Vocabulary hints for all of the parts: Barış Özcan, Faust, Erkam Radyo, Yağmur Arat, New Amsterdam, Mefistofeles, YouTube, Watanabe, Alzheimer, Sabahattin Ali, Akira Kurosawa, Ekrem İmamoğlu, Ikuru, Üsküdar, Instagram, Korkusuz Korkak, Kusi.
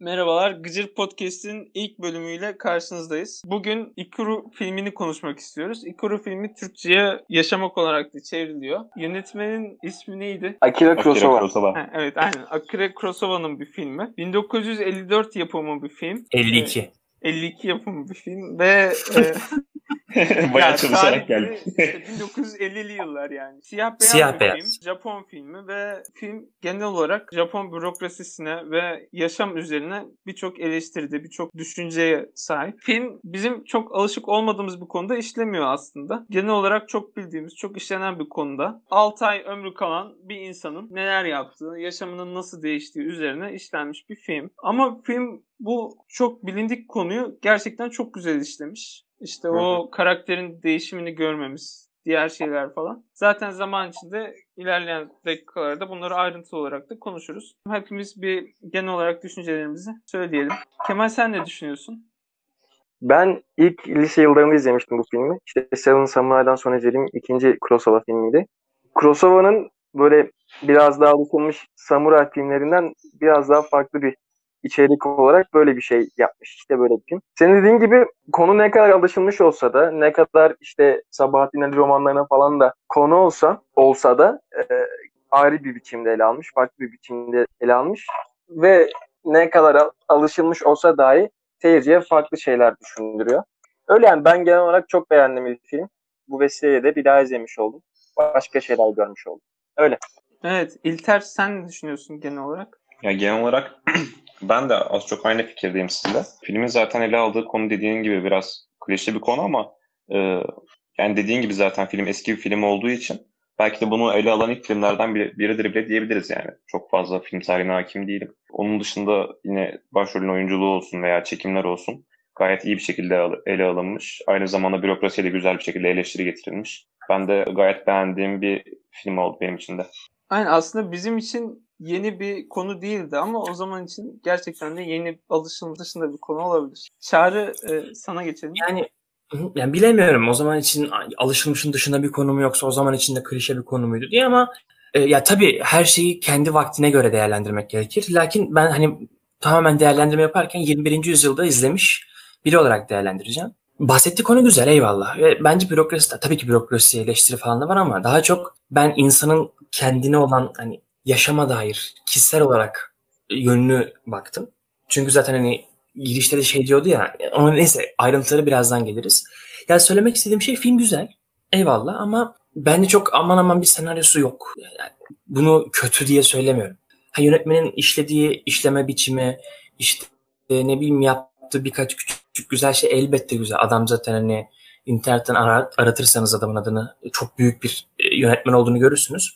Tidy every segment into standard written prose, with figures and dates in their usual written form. Merhabalar, Gıcır Podcast'in ilk bölümüyle karşınızdayız. Bugün Ikuru filmini konuşmak istiyoruz. Ikuru filmi Türkçe'ye Yaşamak olarak da çevriliyor. Yönetmenin ismi neydi? Akira Kurosawa. Ha, evet, aynen. Akira Kurosawa'nın bir filmi. 1954 yapımı bir film. 52 yapımı bir film ve... Bayağı çalışarak geldi. 1950'li yıllar yani. Siyah beyaz. Film, Japon filmi ve film genel olarak Japon bürokrasisine ve yaşam üzerine birçok eleştiride, birçok düşünceye sahip. Film bizim çok alışık olmadığımız bir konuda işlemiyor aslında. Genel olarak çok bildiğimiz, çok işlenen bir konuda 6 ay ömrü kalan bir insanın neler yaptığı, yaşamının nasıl değiştiği üzerine işlenmiş bir film. Ama film bu çok bilindik konuyu gerçekten çok güzel işlemiş. İşte o karakterin değişimini görmemiz, diğer şeyler falan. Zaten zaman içinde ilerleyen dakikalarda bunları ayrıntılı olarak da konuşuruz. Hepimiz bir genel olarak düşüncelerimizi söyleyelim. Kemal, sen ne düşünüyorsun? Ben ilk lise yıllarında izlemiştim bu filmi. İşte Seven Samurai'dan sonra izlediğim ikinci Kurosawa filmiydi. Kurosawa'nın böyle biraz daha alışılmış samuray filmlerinden biraz daha farklı bir İçerik olarak böyle bir şey yapmış. İşte böyle bir film. Senin dediğin gibi konu ne kadar alışılmış olsa da, ne kadar işte Sabahattin Ali romanlarına falan da konu olsa da ayrı bir biçimde ele almış. Farklı bir biçimde ele almış. Ve ne kadar alışılmış olsa dahi seyirciye farklı şeyler düşündürüyor. Öyle yani, ben genel olarak çok beğendim bir film. Bu vesileyle de bir daha izlemiş oldum. Başka şeyler görmüş oldum. Öyle. Evet. İlter, sen ne düşünüyorsun genel olarak? Ya genel olarak ben de az çok aynı fikirdeyim sizinle. Filmin zaten ele aldığı konu dediğin gibi biraz klişe bir konu ama yani dediğin gibi zaten film eski bir film olduğu için belki de bunu ele alan ilk filmlerden biridir bile diyebiliriz yani. Çok fazla film tarihine hakim değilim. Onun dışında yine başrolün oyunculuğu olsun veya çekimler olsun gayet iyi bir şekilde ele alınmış. Aynı zamanda bürokrasiyle güzel bir şekilde eleştiri getirilmiş. Ben de gayet beğendiğim bir film oldu benim için de. Aynen, aslında bizim için yeni bir konu değildi ama o zaman için gerçekten de yeni, alışılmış dışında bir konu olabilir. Çağrı, sana geçelim. Yani bilemiyorum, o zaman için alışılmışın dışında bir konu mu yoksa o zaman için de klişe bir konu muydu diye, ama ya tabii her şeyi kendi vaktine göre değerlendirmek gerekir. Lakin ben hani tamamen değerlendirme yaparken 21. yüzyılda izlemiş biri olarak değerlendireceğim. Bahsettiği konu güzel, eyvallah. Ve bence bürokrasi, tabii ki bürokrasi eleştiri falan da var ama daha çok ben insanın kendine olan hani yaşama dair kişisel olarak yönünü baktım. Çünkü zaten hani girişte de şey diyordu ya, ama neyse ayrıntıları birazdan geliriz. Yani söylemek istediğim şey, film güzel, eyvallah, ama bence çok aman bir senaryosu yok. Yani bunu kötü diye söylemiyorum. Ha, yönetmenin işlediği işleme biçimi, işte ne bileyim yaptığı birkaç küçük güzel şey elbette güzel. Adam zaten hani internetten aratırsanız adamın adını çok büyük bir yönetmen olduğunu görürsünüz.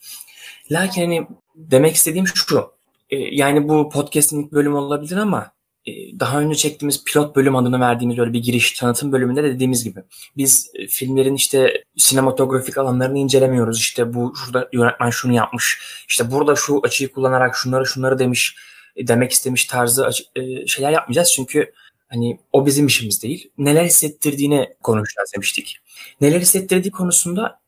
Lakin hani demek istediğim şu, yani bu podcast'in ilk bölümü olabilir ama daha önce çektiğimiz pilot bölüm adını verdiğimiz öyle bir giriş tanıtım bölümünde de dediğimiz gibi biz filmlerin işte sinematografik alanlarını incelemiyoruz. İşte bu şurada yönetmen şunu yapmış, işte burada şu açıyı kullanarak şunları demiş, demek istemiş tarzı şeyler yapmayacağız çünkü hani o bizim işimiz değil. Neler hissettirdiğini konuşacağız demiştik. Neler hissettirdiği konusunda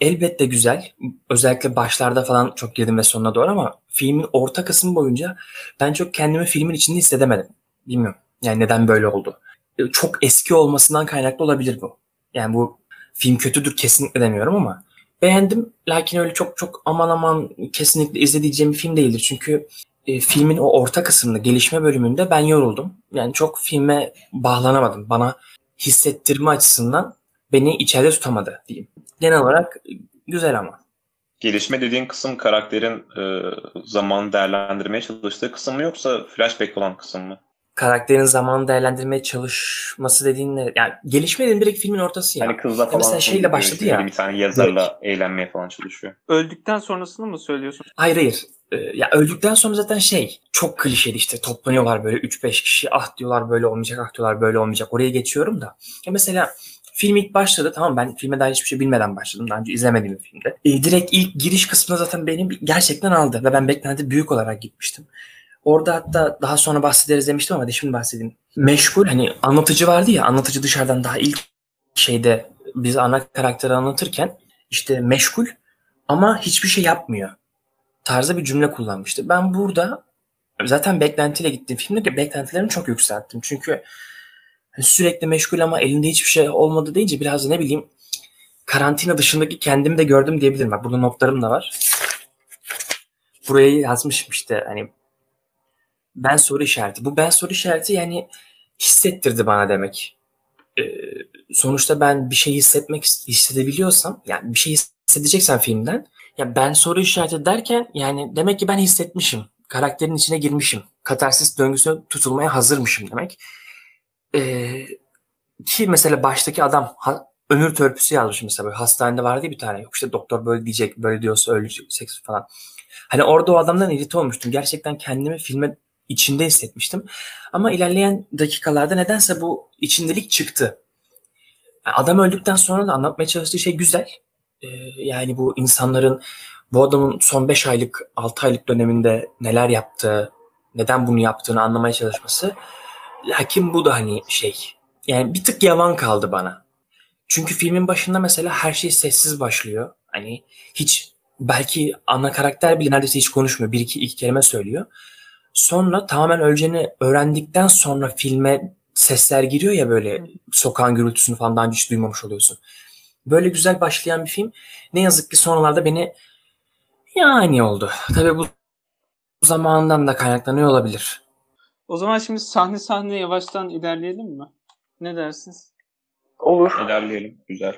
elbette güzel. Özellikle başlarda falan çok girdim ve sonuna doğru, ama filmin orta kısmı boyunca ben çok kendimi filmin içinde hissedemedim. Bilmiyorum. Yani neden böyle oldu? Çok eski olmasından kaynaklı olabilir bu. Yani bu film kötüdür kesinlikle demiyorum ama beğendim. Lakin öyle çok aman kesinlikle izleyeceğim bir film değildir. Çünkü filmin o orta kısmında, gelişme bölümünde ben yoruldum. Yani çok filme bağlanamadım. Bana hissettirme açısından beni içeride tutamadı diyeyim. Genel olarak güzel ama. Gelişme dediğin kısım karakterin zamanı değerlendirmeye çalıştığı kısım mı yoksa flashback olan kısım mı? Karakterin zamanı değerlendirmeye çalışması dediğin, yani gelişme dediğin direkt filmin ortası ya. Hani kızla falan. Mesela şeyle başladı ya. Bir tane yazarla eğlenmeye falan çalışıyor. Öldükten sonrasını mı söylüyorsun? Hayır. Ya öldükten sonra zaten çok klişeli, işte toplanıyorlar böyle 3-5 kişi, ah diyorlar böyle olmayacak, ah diyorlar böyle olmayacak. Oraya geçiyorum da. Ya mesela film ilk başladı. Tamam, ben filme dair hiçbir şey bilmeden başladım. Daha önce izlemediğim bir filmde. Direkt ilk giriş kısmında zaten beni gerçekten aldı. Ve ben beklenti büyük olarak gitmiştim. Orada hatta daha sonra bahsederiz demiştim ama de şimdi bahsedeyim. Meşgul, hani anlatıcı vardı ya. Anlatıcı dışarıdan daha ilk şeyde bize ana karakteri anlatırken işte meşgul ama hiçbir şey yapmıyor tarzda bir cümle kullanmıştı. Ben burada zaten beklentiyle gittiğim filmde beklentilerimi çok yükselttim. Çünkü sürekli meşgul ama elinde hiçbir şey olmadı deyince biraz ne bileyim karantina dışındaki kendimi de gördüm diyebilirim. Bak burada notlarım da var. Buraya yazmışım işte hani ben soru işareti. Bu ben soru işareti yani hissettirdi bana demek. Sonuçta ben bir şey hissedebiliyorsam yani bir şey hissedeceksen filmden ya ben soru işareti derken yani demek ki ben hissetmişim. Karakterin içine girmişim. Katarsis döngüsüne tutulmaya hazırmışım demek. Ki mesela baştaki adam ömür törpüsü yazmış mesela böyle hastanede var diye bir tane. Yok işte doktor böyle diyecek, böyle diyorsa ölecek falan. Hani orada o adamdan irite olmuştum. Gerçekten kendimi filme içinde hissetmiştim. Ama ilerleyen dakikalarda nedense bu içindelik çıktı. Yani adam öldükten sonra da anlatmaya çalıştığı şey güzel. Yani bu insanların, bu adamın son 5 aylık, 6 aylık döneminde neler yaptığı, neden bunu yaptığını anlamaya çalışması. Lakin bu da hani şey, yani bir tık yavan kaldı bana. Çünkü filmin başında mesela her şey sessiz başlıyor. Hani hiç, belki ana karakter bile neredeyse hiç konuşmuyor. Bir iki kelime söylüyor. Sonra tamamen öleceğini öğrendikten sonra filme sesler giriyor ya böyle sokağın gürültüsünü falan daha önce hiç duymamış oluyorsun. Böyle güzel başlayan bir film. Ne yazık ki sonralarda beni yani oldu. Tabii bu zamandan da kaynaklanıyor olabilir. O zaman şimdi sahne sahne yavaştan ilerleyelim mi? Ne dersiniz? Olur. İlerleyelim. Güzel.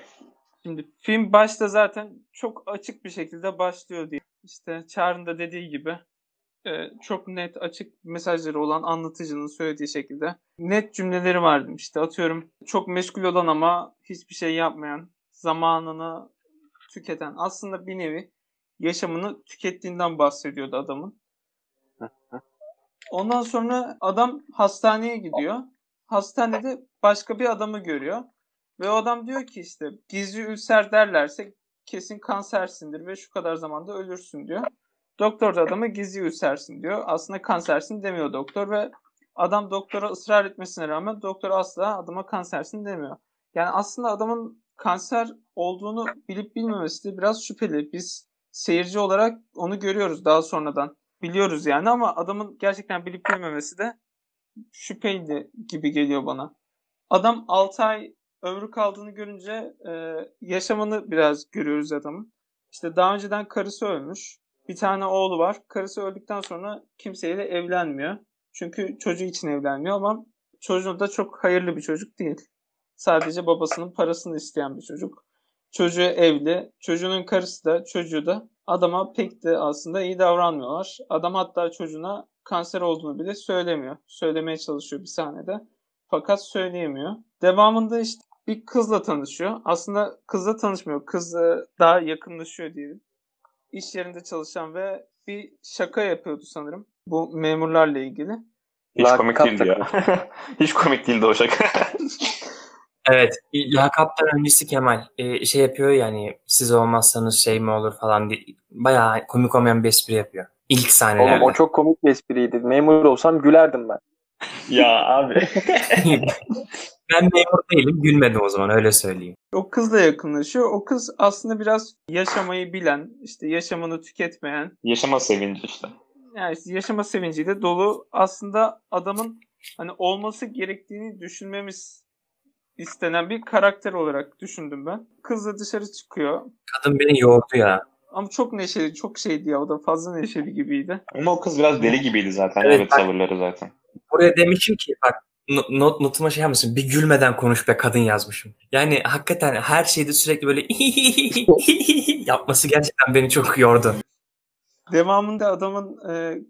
Şimdi film başta zaten çok açık bir şekilde başlıyor diye. İşte Çağrı'nın da dediği gibi çok net açık mesajları olan anlatıcının söylediği şekilde net cümleleri vardı. İşte atıyorum çok meşgul olan ama hiçbir şey yapmayan, zamanını tüketen, aslında bir nevi yaşamını tükettiğinden bahsediyordu adamın. Ondan sonra adam hastaneye gidiyor. Hastanede başka bir adamı görüyor. Ve o adam diyor ki işte gizli ülser derlerse kesin kansersindir ve şu kadar zamanda ölürsün diyor. Doktor da adama gizli ülsersin diyor. Aslında kansersin demiyor doktor ve adam doktora ısrar etmesine rağmen doktor asla adama kansersin demiyor. Yani aslında adamın kanser olduğunu bilip bilmemesi de biraz şüpheli. Biz seyirci olarak onu görüyoruz daha sonradan. Biliyoruz yani ama adamın gerçekten bilip bilmemesi de şüpheli gibi geliyor bana. Adam 6 ay ömrü kaldığını görünce yaşamını biraz görüyoruz adamın. İşte daha önceden karısı ölmüş. Bir tane oğlu var. Karısı öldükten sonra kimseyle evlenmiyor. Çünkü çocuğu için evlenmiyor ama çocuğu da çok hayırlı bir çocuk değil. Sadece babasının parasını isteyen bir çocuk. Çocuğu evli. Çocuğunun karısı da çocuğu da adama pek de aslında iyi davranmıyorlar. Adam hatta çocuğuna kanser olduğunu bile söylemiyor. Söylemeye çalışıyor bir sahnede. Fakat söyleyemiyor. Devamında işte bir kızla tanışıyor. Aslında kızla tanışmıyor. Kız daha yakınlaşıyor diyelim. İş yerinde çalışan ve bir şaka yapıyordu sanırım. Bu memurlarla ilgili. Hiç komik değildi ya. Hiç komik değildi o şaka. Evet. Lakaptan öncesi Kemal. Şey yapıyor yani siz olmazsanız şey mi olur falan diye. Bayağı komik olmayan bir espri yapıyor. İlk sahnelerde. Oğlum o çok komik bir espriydi. Memur olsam gülerdim ben. Ya abi. Ben memur değilim. Gülmedim o zaman öyle söyleyeyim. O kızla yakınlaşıyor. O kız aslında biraz yaşamayı bilen, işte yaşamını tüketmeyen. Yaşama sevinci işte. Yani işte yaşama sevinciyle dolu. Aslında adamın hani olması gerektiğini düşünmemiz istenen bir karakter olarak düşündüm ben. Kızla dışarı çıkıyor. Kadın beni yordu ya. Ama çok neşeli, çok şeydi ya. O da fazla neşeli gibiydi. Ama o kız biraz deli gibiydi zaten. Evet tavırları zaten. Buraya demişim ki bak notuma şey yapmışsın. Bir gülmeden konuş be kadın yazmışım. Yani hakikaten her şeyde sürekli böyle yapması gerçekten beni çok yordu. Devamında adamın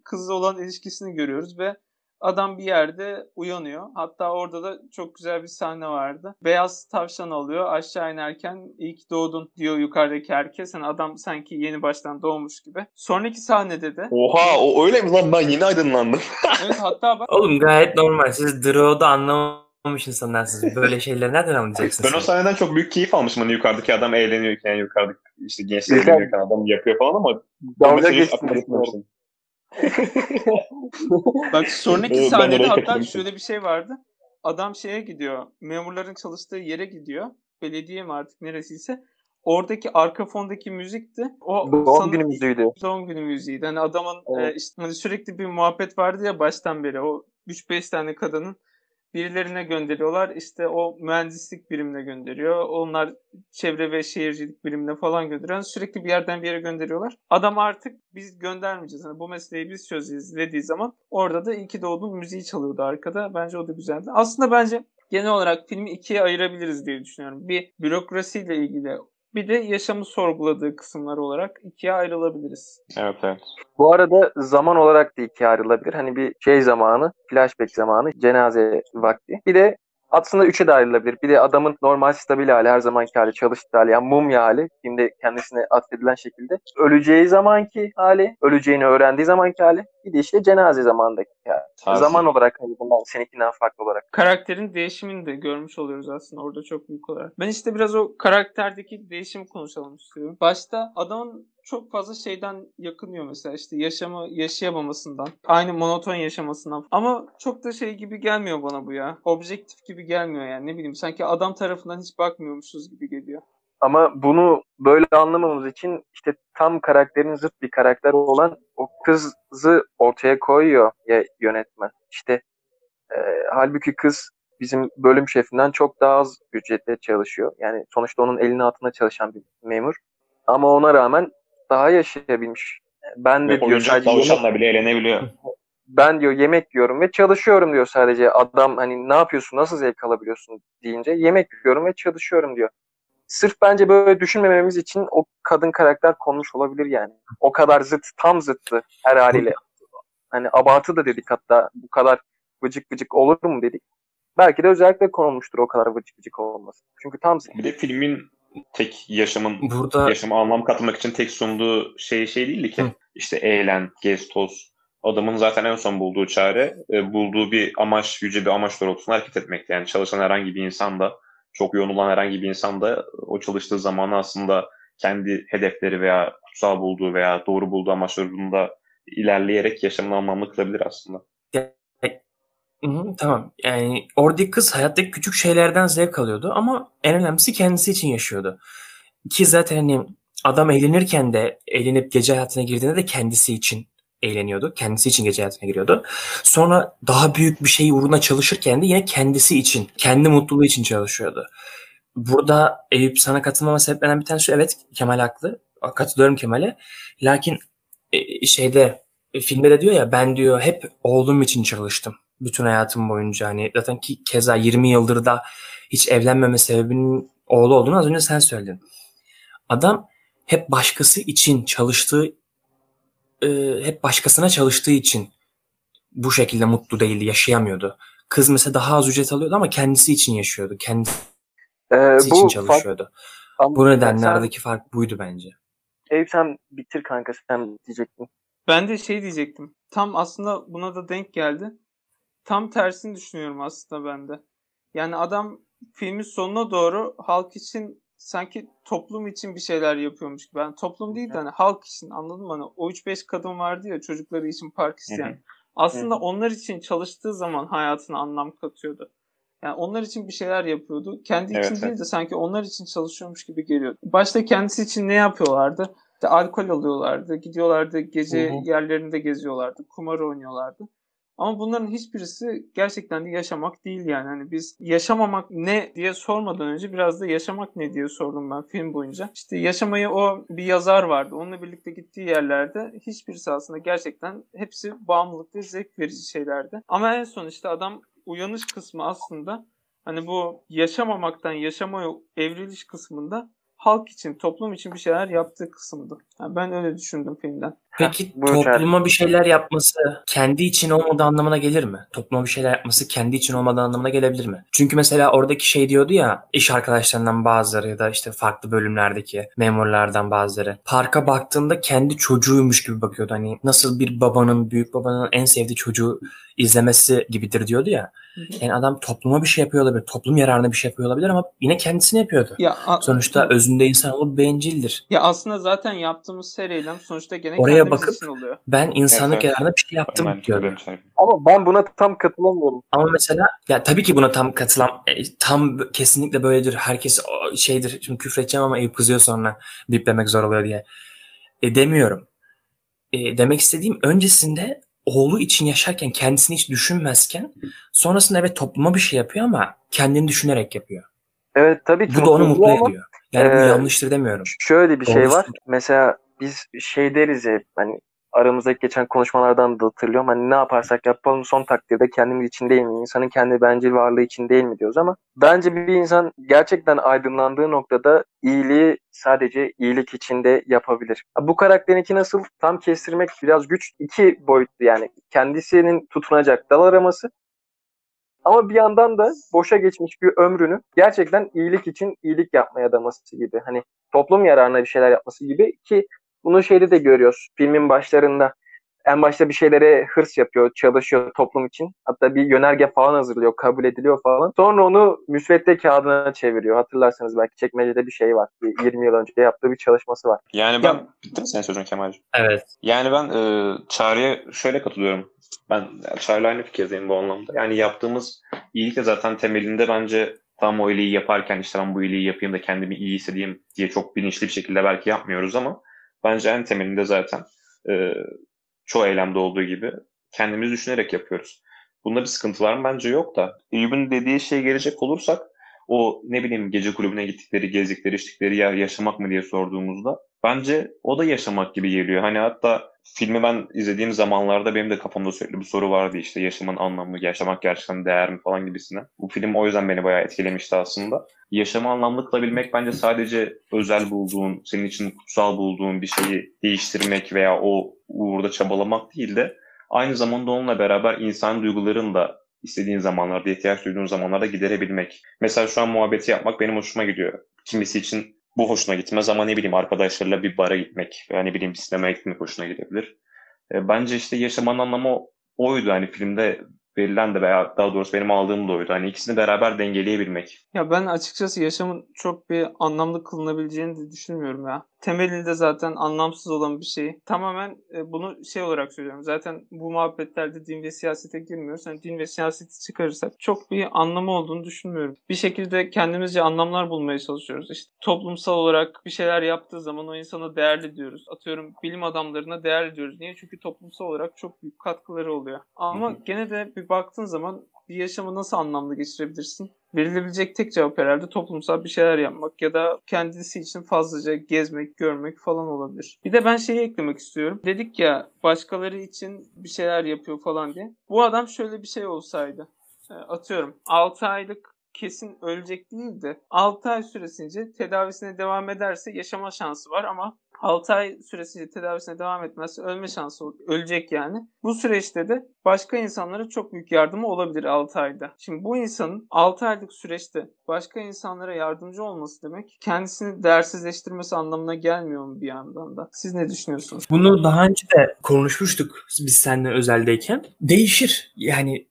kızla olan ilişkisini görüyoruz ve adam bir yerde uyanıyor. Hatta orada da çok güzel bir sahne vardı. Beyaz tavşan alıyor. Aşağı inerken iyi ki doğdun diyor yukarıdaki herkes. Yani adam sanki yeni baştan doğmuş gibi. Sonraki sahnede de... Oha o öyle mi lan? Ben yeni aydınlandım. Evet hatta bak... Oğlum gayet normal. Siz Dro'da anlamamış insanlar siz. Böyle şeyleri nereden anlayacaksınız? Ben o sahneden çok büyük keyif almışım. Hani yukarıdaki adam eğleniyorken, yukarıdaki işte gençler eğleniyorken adam yapıyor falan ama... Dalga geçtim. Bak sonraki sahnede hatta şöyle bir şey vardı. Adam şeye gidiyor. Memurların çalıştığı yere gidiyor. Belediye mi artık neresiyse. Oradaki arka fondaki müzikti. O doğum günü müziğiydi. Doğum günü müziğiydi. Hani adamın evet. İşte hani sürekli bir muhabbet vardı ya baştan beri. O 3-5 tane kadının birilerine gönderiyorlar. İşte o mühendislik birimine gönderiyor. Onlar çevre ve şehircilik birimine falan gönderiyor. Sürekli bir yerden bir yere gönderiyorlar. Adam artık biz göndermeyeceğiz. Yani bu mesleği biz çözeceğiz dediği zaman orada da İyi ki Doğdun müziği çalıyordu arkada. Bence o da güzeldi. Aslında bence genel olarak filmi ikiye ayırabiliriz diye düşünüyorum. Bir bürokrasiyle ilgili, bir de yaşamı sorguladığı kısımlar olarak ikiye ayrılabiliriz. Evet, evet. Bu arada zaman olarak da ikiye ayrılabilir. Hani bir şey zamanı, flashback zamanı, cenaze vakti. Bir de aslında üçe de ayrılabilir. Bir de adamın normal stabil hali, her zamanki hali, çalıştığı hali, yani mumya hali, şimdi kendisine atfedilen şekilde. Öleceği zamanki hali, öleceğini öğrendiği zamanki hali, bir de işte cenaze zamandaki hali. Tabii. Zaman olarak bundan seninkinden farklı olarak. Karakterin değişimini de görmüş oluyoruz aslında orada çok büyük olarak. Ben işte biraz o karakterdeki değişimi konuşalım istiyorum. Başta adamın çok fazla şeyden yakınıyor mesela işte yaşamı yaşayamamasından, aynı monoton yaşamasından ama çok da şey gibi gelmiyor bana bu ya. Objektif gibi gelmiyor yani ne bileyim sanki adam tarafından hiç bakmıyormuşuz gibi geliyor. Ama bunu böyle anlamamız için işte tam karakterin zıt bir karakter olan o kızı ortaya koyuyor ya yönetmen. İşte halbuki kız bizim bölüm şefinden çok daha az ücretle çalışıyor. Yani sonuçta onun elinin altında çalışan bir memur. Ama ona rağmen daha yaşayabilmiş. Ben de ve diyor oyuncak tavşanla bile eğlenebiliyor. Ben diyor yemek yiyorum ve çalışıyorum diyor sadece. Adam hani ne yapıyorsun, nasıl zevk alabiliyorsun deyince yemek yiyorum ve çalışıyorum diyor. Sırf bence böyle düşünmememiz için o kadın karakter konmuş olabilir yani. O kadar zıt, tam zıttı her haliyle. Hani abartı da dedik hatta bu kadar vıcık vıcık olur mu dedik. Belki de özellikle konulmuştur o kadar vıcık vıcık olması. Çünkü tam zıttı. Bir de filmin tek yaşamın, burada yaşama anlam katmak için tek sunduğu şey değildi ki. Hı. İşte eğlen, gez, toz. Adamın zaten en son bulduğu çare, bulduğu bir amaç, yüce bir amaç doğrultusunda hareket etmekti. Yani çalışan herhangi bir insan da, çok yoğun olan herhangi bir insan da o çalıştığı zamanı aslında kendi hedefleri veya kutsal bulduğu veya doğru bulduğu amaçlarında ilerleyerek yaşamını anlamlı kılabilir aslında. Tamam. Yani oradaki kız hayattaki küçük şeylerden zevk alıyordu ama en önemlisi kendisi için yaşıyordu. Ki zaten hani adam eğlenirken de, eğlenip gece hayatına girdiğinde de kendisi için eğleniyordu. Kendisi için gece hayatına giriyordu. Sonra daha büyük bir şey uğruna çalışırken de yine kendisi için, kendi mutluluğu için çalışıyordu. Burada Eyüp sana katılmama sebeplerinden bir tanesi evet Kemal haklı. Katılıyorum Kemal'e. Lakin filmde de diyor ya ben diyor hep oğlum için çalıştım. Bütün hayatım boyunca hani zaten ki keza 20 yıldır da hiç evlenmeme sebebinin oğlu olduğunu az önce sen söyledin. Adam hep başkası için çalıştığı, hep başkasına çalıştığı için bu şekilde mutlu değildi, yaşayamıyordu. Kız mesela daha az ücret alıyordu ama kendisi için yaşıyordu, kendisi için çalışıyordu. Bu nedenlerdeki fark buydu bence. Eyüp sen bitir kanka, sen diyecektin. Ben de diyecektim, tam aslında buna da denk geldi. Tam tersini düşünüyorum aslında ben de. Yani adam filmin sonuna doğru halk için sanki toplum için bir şeyler yapıyormuş gibi. Yani toplum değil de hani halk için anladın mı? Hani o 3-5 kadın vardı ya çocukları için park isteyen. Hı-hı. Aslında Hı-hı. onlar için çalıştığı zaman hayatına anlam katıyordu. Yani onlar için bir şeyler yapıyordu. Kendi için değil de sanki onlar için çalışıyormuş gibi geliyordu. Başta kendisi için ne yapıyorlardı? İşte alkol alıyorlardı, gidiyorlardı, gece Hı-hı. yerlerinde geziyorlardı, kumar oynuyorlardı. Ama bunların hiçbirisi gerçekten de yaşamak değil yani. Hani biz yaşamamak ne diye sormadan önce biraz da yaşamak ne diye sordum ben film boyunca. İşte yaşamayı o bir yazar vardı. Onunla birlikte gittiği yerlerde hiçbirisi aslında gerçekten hepsi bağımlılık ve zevk verici şeylerdi. Ama en son işte adam uyanış kısmı aslında hani bu yaşamamaktan yaşamaya evriliş kısmında halk için, toplum için bir şeyler yaptığı kısımdı. Yani ben öyle düşündüm filmden. Peki topluma bir şeyler yapması kendi için olmadığı anlamına gelir mi? Topluma bir şeyler yapması kendi için olmadığı anlamına gelebilir mi? Çünkü mesela oradaki şey diyordu ya, iş arkadaşlarından bazıları ya da işte farklı bölümlerdeki memurlardan bazıları. Parka baktığında kendi çocuğuymuş gibi bakıyordu. Hani nasıl bir babanın, büyük babanın en sevdiği çocuğu izlemesi gibidir diyordu ya. Yani adam topluma bir şey yapıyor olabilir, toplum yararına bir şey yapıyor olabilir ama yine kendisini yapıyordu. Ya, sonuçta özünde insan olup bencildir. Ya aslında zaten yaptığımız seriyle sonuçta gene oraya kendine bakıp ben insanlık yararına bir şey yaptım diyorum. Ama ben buna tam katılamıyorum. Ama mesela ya tabii ki buna tam katılam, tam kesinlikle böyledir. Herkes şeydir. Şimdi küfredeceğim ama Eyüp kızıyor sonra diplemek zor oluyor diye. Demiyorum. Demek istediğim öncesinde oğlu için yaşarken, kendisini hiç düşünmezken, sonrasında evet topluma bir şey yapıyor ama kendini düşünerek yapıyor. Evet tabii ki. Bu da onu mutlu ediyor. Yani bu yanlıştır demiyorum. Şöyle bir şey var. Mesela biz şey deriz ya, hani aramızdaki geçen konuşmalardan da hatırlıyorum. Hani ne yaparsak yapalım son takdirde kendimiz için değil mi? İnsanın kendi bencil varlığı için değil mi diyoruz ama bence bir insan gerçekten aydınlandığı noktada iyiliği sadece iyilik içinde yapabilir. Bu karakterinki nasıl tam kestirmek biraz güç. İki boyutlu yani. Kendisinin tutunacak dal araması. Ama bir yandan da boşa geçmiş bir ömrünü gerçekten iyilik için iyilik yapmaya adaması gibi. Hani toplum yararına bir şeyler yapması gibi ki bunu şeyde de görüyoruz. Filmin başlarında en başta bir şeylere hırs yapıyor, çalışıyor toplum için. Hatta bir yönerge falan hazırlıyor, kabul ediliyor falan. Sonra onu müsvedde kağıdına çeviriyor. Hatırlarsanız belki çekmecede bir şey var. 20 yıl önce yaptığı bir çalışması var. Yani ben... Bitti mi senin sözün Kemal'cığım? Evet. Yani ben Çağrı'ya şöyle katılıyorum. Ben Çağrı'yla aynı fikirdeyim bu anlamda. Yani yaptığımız iyilik de zaten temelinde bence tam o iyiliği yaparken işte ben bu iyiliği yapayım da kendimi iyi hissedeyim diye çok bilinçli bir şekilde belki yapmıyoruz ama bence en temelinde zaten çoğu eylemde olduğu gibi kendimizi düşünerek yapıyoruz. Bunda bir sıkıntı var mı? Bence yok da. Eyüp'ün dediği şeye gelecek olursak o ne bileyim gece kulübüne gittikleri, gezdikleri, içtikleri yer yaşamak mı diye sorduğumuzda bence o da yaşamak gibi geliyor. Hani hatta filmi ben izlediğim zamanlarda benim de kafamda sürekli bir soru vardı işte yaşamın anlamı, yaşamak gerçekten değer mi falan gibisine. Bu film o yüzden beni bayağı etkilemişti aslında. Yaşamı anlamlı kılabilmek bence sadece özel bulduğun, senin için kutsal bulduğun bir şeyi değiştirmek veya o uğurda çabalamak değil de aynı zamanda onunla beraber insan duygularını da istediğin zamanlarda, ihtiyaç duyduğun zamanlarda giderebilmek. Mesela şu an muhabbeti yapmak benim hoşuma gidiyor. Kimisi için bu hoşuna gitmez ama ne bileyim arkadaşlarıyla bir bara gitmek veya ne bileyim bir sinemaya gitmek hoşuna gidebilir. Bence işte yaşamanın anlamı oydu. Hani filmde verilen de veya daha doğrusu benim aldığım da oydu. Hani ikisini beraber dengeleyebilmek. Ya ben açıkçası yaşamın çok bir anlamlı kılınabileceğini de düşünmüyorum ya. Temelinde zaten anlamsız olan bir şey. Tamamen bunu şey olarak söylüyorum. Zaten bu muhabbetlerde din ve siyasete girmiyoruz. Yani din ve siyaseti çıkarırsak çok bir anlamı olduğunu düşünmüyorum. Bir şekilde kendimizce anlamlar bulmaya çalışıyoruz. İşte toplumsal olarak bir şeyler yaptığı zaman o insana değerli diyoruz. Atıyorum bilim adamlarına değerli diyoruz. Niye? Çünkü toplumsal olarak çok büyük katkıları oluyor. Ama gene de bir baktığın zaman bir yaşamı nasıl anlamlı geçirebilirsin? Verilebilecek tek cevap herhalde toplumsal bir şeyler yapmak ya da kendisi için fazlaca gezmek, görmek falan olabilir. Bir de ben şeyi eklemek istiyorum. Dedik ya başkaları için bir şeyler yapıyor falan diye. Bu adam şöyle bir şey olsaydı. Atıyorum 6 aylık kesin ölecek değil de 6 ay süresince tedavisine devam ederse yaşama şansı var ama 6 ay süresince tedavisine devam etmezse ölme şansı ölecek yani. Bu süreçte de başka insanlara çok büyük yardımı olabilir 6 ayda. Şimdi bu insanın 6 aylık süreçte başka insanlara yardımcı olması demek kendisini değersizleştirmesi anlamına gelmiyor mu bir yandan da? Siz ne düşünüyorsunuz? Bunu daha önce de konuşmuştuk biz seninle özeldeyken. Değişir yani.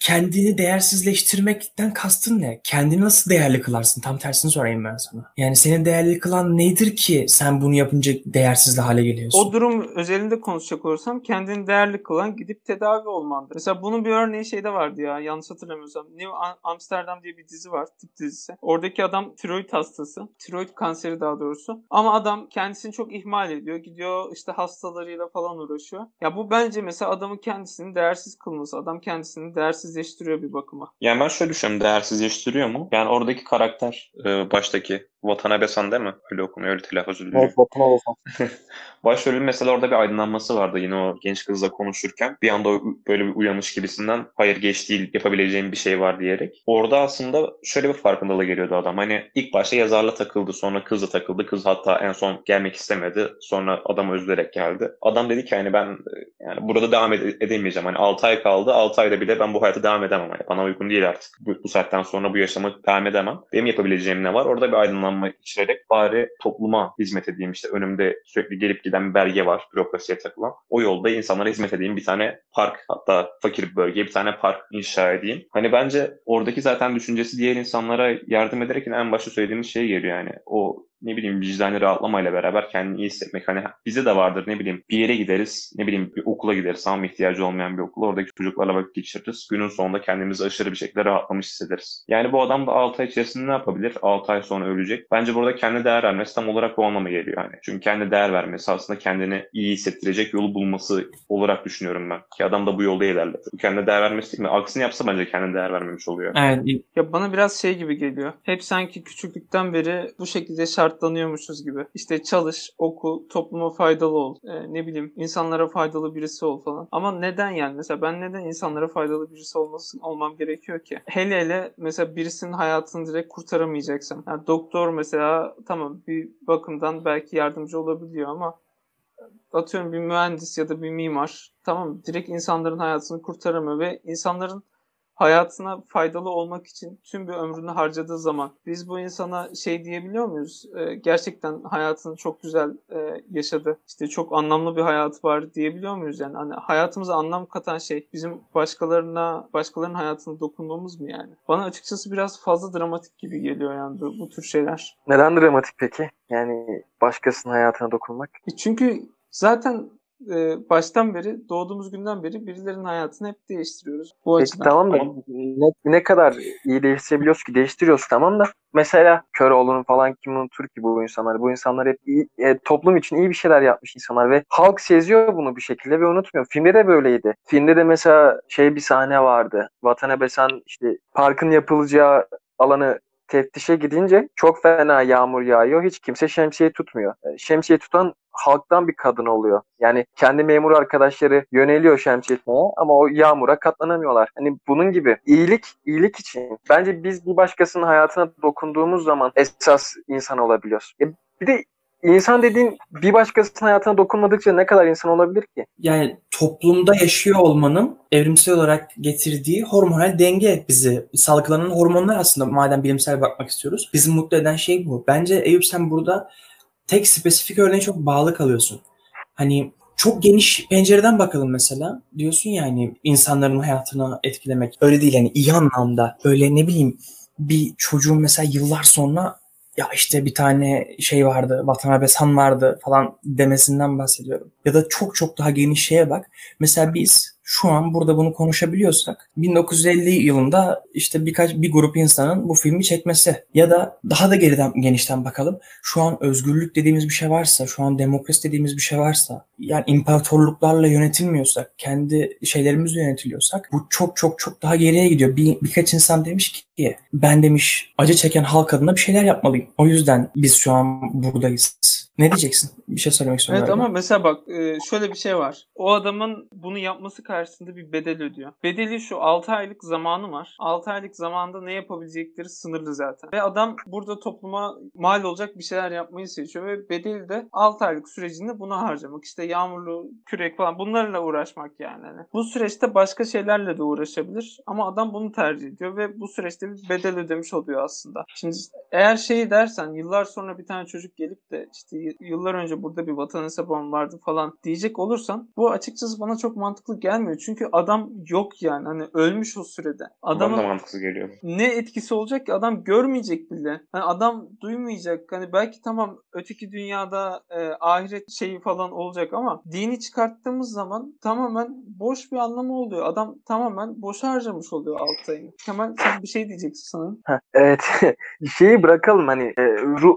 Kendini değersizleştirmekten kastın ne? Kendini nasıl değerli kılarsın? Tam tersini sorayım ben sana. Yani seni değerli kılan nedir ki sen bunu yapınca değersiz hale geliyorsun? O durum özelinde konuşacak olursam kendini değerli kılan gidip tedavi olmandır. Mesela bunun bir örneği şeyde vardı ya yanlış hatırlamıyorsam. New Amsterdam diye bir dizi var. Tıp dizisi. Oradaki adam tiroid hastası. Tiroid kanseri daha doğrusu. Ama adam kendisini çok ihmal ediyor. Gidiyor işte hastalarıyla falan uğraşıyor. Ya bu bence mesela adamın kendisini değersiz kılması. Adam kendisini değersizleştiriyor bir bakıma. Yani ben şöyle düşünüyorum. Değersizleştiriyor mu? Yani oradaki karakter baştaki Watanabe-san değil mi? Öyle okunuyor. Öyle telaffuz ediliyor. Evet, Watanabe-san. Başrolün mesela orada bir aydınlanması vardı yine o genç kızla konuşurken. Bir anda böyle bir uyanış gibisinden hayır geç değil yapabileceğim bir şey var diyerek. Orada aslında şöyle bir farkındalığa geliyordu adam. Hani ilk başta yazarla takıldı. Sonra kızla takıldı. Kız hatta en son gelmek istemedi. Sonra adamı üzülerek geldi. Adam dedi ki hani ben yani burada devam edemeyeceğim. Hani 6 ay kaldı. 6 ayda bile ben bu hayata devam edemem. Yani bana uygun değil artık. Bu saatten sonra bu yaşama devam edemem. Benim yapabileceğim ne var? Orada bir aydınlanma içererek bari topluma hizmet edeyim. İşte önümde sürekli gelip giden bir belge var. Bürokrasiye takılan. O yolda insanlara hizmet edeyim. Bir tane park hatta fakir bir bölgeye bir tane park inşa edeyim. Hani bence oradaki zaten düşüncesi diğer insanlara yardım ederek en başta söylediğimiz şey geliyor yani. O ne bileyim vicdani rahatlamayla beraber kendini iyi hissetmek. Hani bize de vardır, ne bileyim bir yere gideriz, ne bileyim bir okula gideriz, tam ihtiyacı olmayan bir okula, oradaki çocuklarla vakit geçiririz. Günün sonunda kendimizi aşırı bir şekilde rahatlamış hissederiz. Yani bu adam da 6 ay içerisinde ne yapabilir? 6 ay sonra ölecek. Bence burada kendine değer vermesi tam olarak bu anlama geliyor hani. Çünkü kendine değer vermesi aslında kendini iyi hissettirecek yolu bulması olarak düşünüyorum ben. Ki adam da bu yolda ilerledi. Kendine değer vermesi değil mi? Aksini yapsa bence kendine değer vermemiş oluyor. Evet. Ya bana biraz şey gibi geliyor. Hep sanki küçüklükten beri bu şekilde şartlanıyormuşuz gibi. İşte çalış, oku, topluma faydalı ol. Ne bileyim insanlara faydalı birisi ol falan. Ama neden yani? Mesela ben neden insanlara faydalı birisi olmam gerekiyor ki? Hele mesela birisinin hayatını direkt kurtaramayacaksam. Yani doktor mesela tamam bir bakımdan belki yardımcı olabiliyor ama atıyorum bir mühendis ya da bir mimar tamam direkt insanların hayatını kurtaramıyor ve insanların hayatına faydalı olmak için tüm bir ömrünü harcadığı zaman biz bu insana şey diyebiliyor muyuz? Gerçekten hayatını çok güzel yaşadı. İşte çok anlamlı bir hayatı var diyebiliyor muyuz? Yani hani hayatımıza anlam katan şey bizim başkalarının hayatına dokunmamız mı yani? Bana açıkçası biraz fazla dramatik gibi geliyor yani bu tür şeyler. Neden dramatik peki? Yani başkasının hayatına dokunmak? Çünkü zaten baştan beri, doğduğumuz günden beri birilerinin hayatını hep değiştiriyoruz. Bu peki açıdan. Tamam da ne kadar iyi değiştirebiliyoruz ki? Değiştiriyoruz tamam da. Mesela kör oğlunu falan kim unutur ki bu insanlar? Bu insanlar hep iyi, toplum için iyi bir şeyler yapmış insanlar ve halk seziyor bunu bir şekilde ve unutmuyor. Filmde de böyleydi. Filmde de mesela bir sahne vardı. Watanabe işte parkın yapılacağı alanı teftişe gidince çok fena yağmur yağıyor. Hiç kimse şemsiye tutmuyor. Şemsiye tutan halktan bir kadın oluyor. Yani kendi memur arkadaşları yöneliyor şemsiye tutmaya ama o yağmura katlanamıyorlar. Hani bunun gibi iyilik için. Bence biz bir başkasının hayatına dokunduğumuz zaman esas insan olabiliyoruz. Bir de İnsan dediğin bir başkasının hayatına dokunmadıkça ne kadar insan olabilir ki? Yani toplumda yaşıyor olmanın evrimsel olarak getirdiği hormonal denge bizi. Salgılanan hormonlar aslında madem bilimsel bakmak istiyoruz. Bizi mutlu eden şey bu. Bence Eyüp sen burada tek spesifik örneğe çok bağlı kalıyorsun. Hani çok geniş pencereden bakalım mesela. Diyorsun yani insanların hayatını etkilemek. Öyle değil yani iyi anlamda. Böyle ne bileyim bir çocuğun mesela yıllar sonra ya işte bir tane vardı, Watanabe vardı falan demesinden bahsediyorum. Ya da çok çok daha geniş şeye bak. Mesela biz şu an burada bunu konuşabiliyorsak 1950 yılında işte bir grup insanın bu filmi çekmesi ya da daha da genişten bakalım. Şu an özgürlük dediğimiz bir şey varsa, şu an demokrasi dediğimiz bir şey varsa, yani imparatorluklarla yönetilmiyorsak, kendi şeylerimizle yönetiliyorsak bu çok çok çok daha geriye gidiyor. Birkaç insan demiş ki ben demiş acı çeken halk adına bir şeyler yapmalıyım. O yüzden biz şu an buradayız. Ne diyeceksin? Bir şey söylemek istiyorum. Evet ama mesela bak şöyle bir şey var. O adamın bunu yapması karşısında bir bedel ödüyor. Bedeli şu 6 aylık zamanı var. 6 aylık zamanda ne yapabilecekleri sınırlı zaten. Ve adam burada topluma mal olacak bir şeyler yapmayı seçiyor. Ve bedeli de 6 aylık sürecinde buna harcamak. İşte yağmurlu, kürek falan bunlarla uğraşmak yani. Bu süreçte başka şeylerle de uğraşabilir. Ama adam bunu tercih ediyor. Ve bu süreçte bir bedel ödemiş oluyor aslında. Şimdi eğer dersen yıllar sonra bir tane çocuk gelip de işte yıllar önce burada bir vatan hesabım vardı falan diyecek olursan bu açıkçası bana çok mantıklı gelmiyor. Çünkü adam yok yani. Hani ölmüş o sürede. Adamın bana da mantıksız geliyor. Ne etkisi olacak ki? Adam görmeyecek bile. Hani adam duymayacak. Hani belki tamam öteki dünyada ahiret falan olacak ama dini çıkarttığımız zaman tamamen boş bir anlamı oluyor. Adam tamamen boş harcamış oluyor 6 ayını. Kemal sen bir şey diyeceksin sanırım. Evet. Şeyi bırakalım hani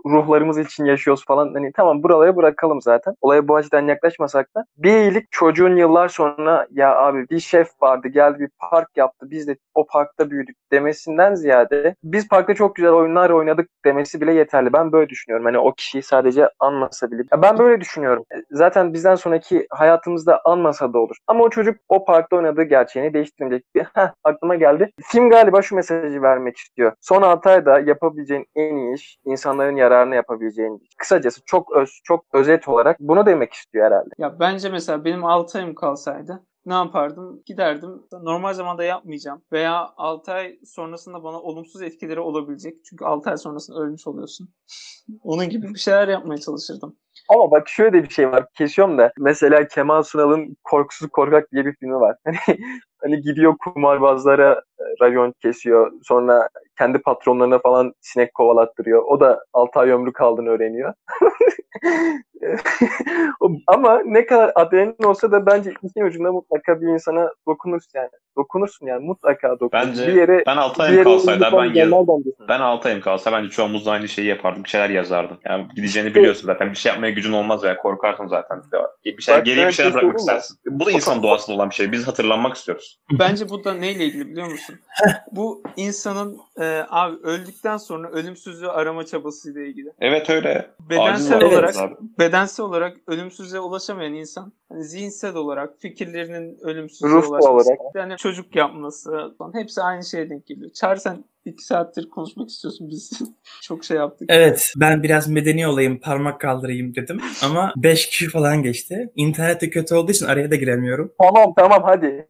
ruhlarımız için yaşıyoruz falan. Hani tamam buralara bırakalım zaten. Olaya bu açıdan yaklaşmasak da. Bir iyilik çocuğun yıllar sonra ya abi bir şef vardı geldi bir park yaptı. Biz de o parkta büyüdük demesinden ziyade biz parkta çok güzel oyunlar oynadık demesi bile yeterli. Ben böyle düşünüyorum. Hani o kişiyi sadece anmasa bile. Ya ben böyle düşünüyorum. Zaten bizden sonraki hayatımızda anmasa da olur. Ama o çocuk o parkta oynadığı gerçeğini değiştirmeyecek. Aklıma geldi. Film galiba şu mesajı vermek istiyor. Son 6 ayda yapabileceğin en iyi iş insanların yararını yapabileceğin. Kısacası çok özet olarak bunu demek istiyor herhalde. Ya bence mesela benim 6 ayım kalsaydı ne yapardım? Giderdim. Normal zamanda yapmayacağım. Veya 6 ay sonrasında bana olumsuz etkileri olabilecek. Çünkü 6 ay sonrasında ölmüş oluyorsun. Onun gibi bir şeyler yapmaya çalışırdım. Ama bak şöyle de bir şey var. Kesiyorum da. Mesela Kemal Sunal'ın Korkusuz Korkak diye bir filmi var. hani gidiyor kumarbazlara rayon kesiyor. Sonra kendi patronlarına falan sinek kovalattırıyor. O da 6 ay ömrü kaldığını öğreniyor. Ama ne kadar adrenalin olsa da bence işin ucunda mutlaka bir insana dokunursun yani. Dokunursun yani, mutlaka dokunursun. Bence ben 6 ayım kalsaydı bence çoğumuz aynı şeyi yapardık. Bir şeyler yazardım. Yani gideceğini biliyorsun zaten. Bir şey yapmaya gücün olmaz veya korkarsın zaten. Bir şey geriye bir şeyler bırakmak istersin. Bu da insan doğasında olan bir şey. Biz hatırlanmak istiyoruz. Bence bu da neyle ilgili biliyor musun? Bu insanın abi öldükten sonra ölümsüzlüğü arama çabasıyla ilgili. Evet öyle. Bedensel olarak ölümsüzlüğe ulaşamayan insan, hani zihinsel olarak fikirlerinin ölümsüzlüğe ulaşması, yani çocuk yapması falan, hepsi aynı şeye denk geliyor. Çağrı, sen 2 saattir konuşmak istiyorsun, biz çok şey yaptık. Evet, ben biraz medeni olayım, parmak kaldırayım dedim ama 5 kişi falan geçti. İnternette kötü olduğu için araya da giremiyorum. Tamam hadi.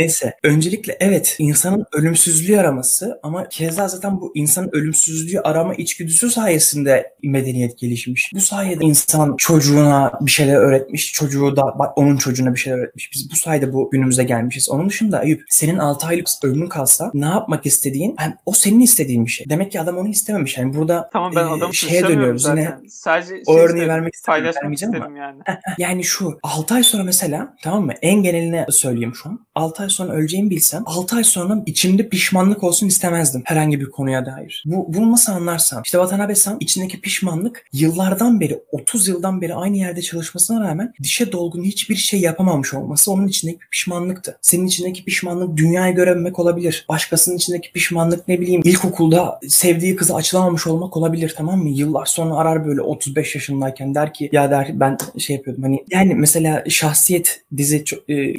Neyse. Öncelikle evet, insanın ölümsüzlüğü araması ama keza zaten bu insanın ölümsüzlüğü arama içgüdüsü sayesinde medeniyet gelişmiş. Bu sayede insan çocuğuna bir şeyler öğretmiş. Çocuğu da onun çocuğuna bir şeyler öğretmiş. Biz bu sayede bu günümüze gelmişiz. Onun dışında Eyüp, senin 6 aylık ömrün kalsa ne yapmak istediğin, yani o senin istediğin bir şey. Demek ki adam onu istememiş. Yani burada tamam, ben adamı şeye dönüyoruz zaten. Yine sadece o örneği vermek istedim ama. Yani. Yani şu 6 ay sonra mesela, tamam mı? En geneline söyleyeyim şu an. 6 ay sonra öleceğimi bilsem 6 ay sonra içimde pişmanlık olsun istemezdim herhangi bir konuya dair. Bunu nasıl anlarsam, işte Watanabe san içindeki pişmanlık yıllardan beri, 30 yıldan beri aynı yerde çalışmasına rağmen dişe dolgun hiçbir şey yapamamış olması onun içindeki pişmanlıktı. Senin içindeki pişmanlık dünyayı görememek olabilir. Başkasının içindeki pişmanlık ne bileyim ilkokulda sevdiği kızı açılamamış olmak olabilir, tamam mı? Yıllar sonra arar böyle 35 yaşındayken der ki ya der ben şey yapıyordum hani, yani mesela Şahsiyet dizi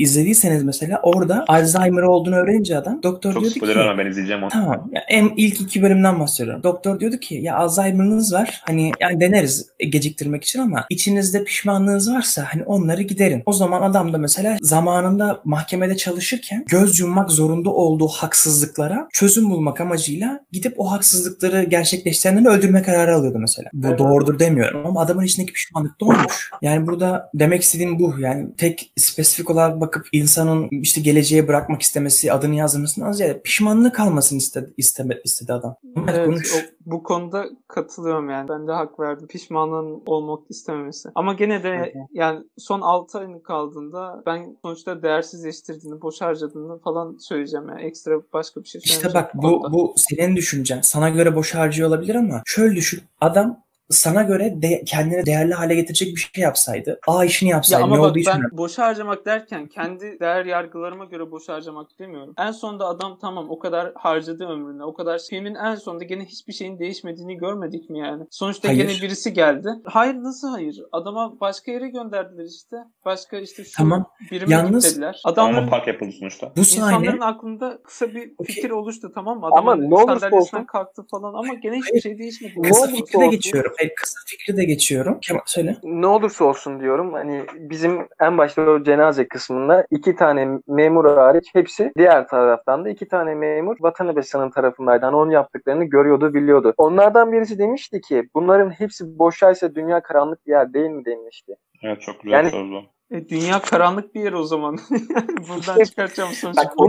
izlediyseniz mesela orada Alzheimer olduğunu öğrenince adam doktor çok diyordu ki... Çok spoiler ama ben izleyeceğim onu. Tamam. Yani ilk 2 bölümden bahsediyorum. Doktor diyordu ki ya Alzheimer'ınız var. Hani yani deneriz geciktirmek için ama içinizde pişmanlığınız varsa hani onları giderin. O zaman adam da mesela zamanında mahkemede çalışırken göz yummak zorunda olduğu haksızlıklara çözüm bulmak amacıyla gidip o haksızlıkları gerçekleştirenleri öldürme kararı alıyordu mesela. Bu evet, doğrudur demiyorum ama adamın içindeki pişmanlık da olmuş. Yani burada demek istediğim bu. Yani tek spesifik olarak bakıp insanın işte geleceğe bırakmak istemesi, adını yazmasından ziyade pişmanlık kalmasını istedi adam. Evet, bu konuda katılıyorum yani. Ben de hak verdim. Pişmanlığın olmak istememesi. Ama gene de evet, yani son 6 ayını kaldığında ben sonuçta değersizleştirdiğini, boş harcadığını falan söyleyeceğim yani. Ekstra başka bir şey söyleyeceğim. İşte bak bu senin düşüncen. Sana göre boş harcıyor olabilir ama şöyle düşün. Adam sana göre kendini değerli hale getirecek bir şey yapsaydı, işini yapsaydı ya ama ne bak, olduğu için... Ben boşa harcamak derken kendi değer yargılarıma göre boşa harcamak demiyorum. En sonunda adam tamam o kadar harcadı ömrüne, o kadar filmin en sonunda gene hiçbir şeyin değişmediğini görmedik mi yani? Sonuçta gene birisi geldi. Hayır, nasıl hayır? Adama başka yere gönderdiler işte. Başka işte şu tamam, birime dediler. Adamların park yapıldı sonuçta. Bu insanların aklında kısa bir fikir oluştu, tamam mı? Adamın sandalyesinden kalktı falan ama gene hiçbir şey değişmedi. Kısa fikre geçiyorum. Kısa fikri de geçiyorum. Kemal söyle. Ne olursa olsun diyorum. Hani bizim en başta o cenaze kısmında 2 tane memur hariç hepsi diğer taraftan da 2 tane memur Watanabe san'ın tarafındaydı. Hani onun yaptıklarını görüyordu, biliyordu. Onlardan birisi demişti ki bunların hepsi boşaysa dünya karanlık bir yer değil mi demişti. Evet, çok güzel yani, sordu. Dünya karanlık bir yer o zaman. Buradan çıkartacağım sonuçta. Bak,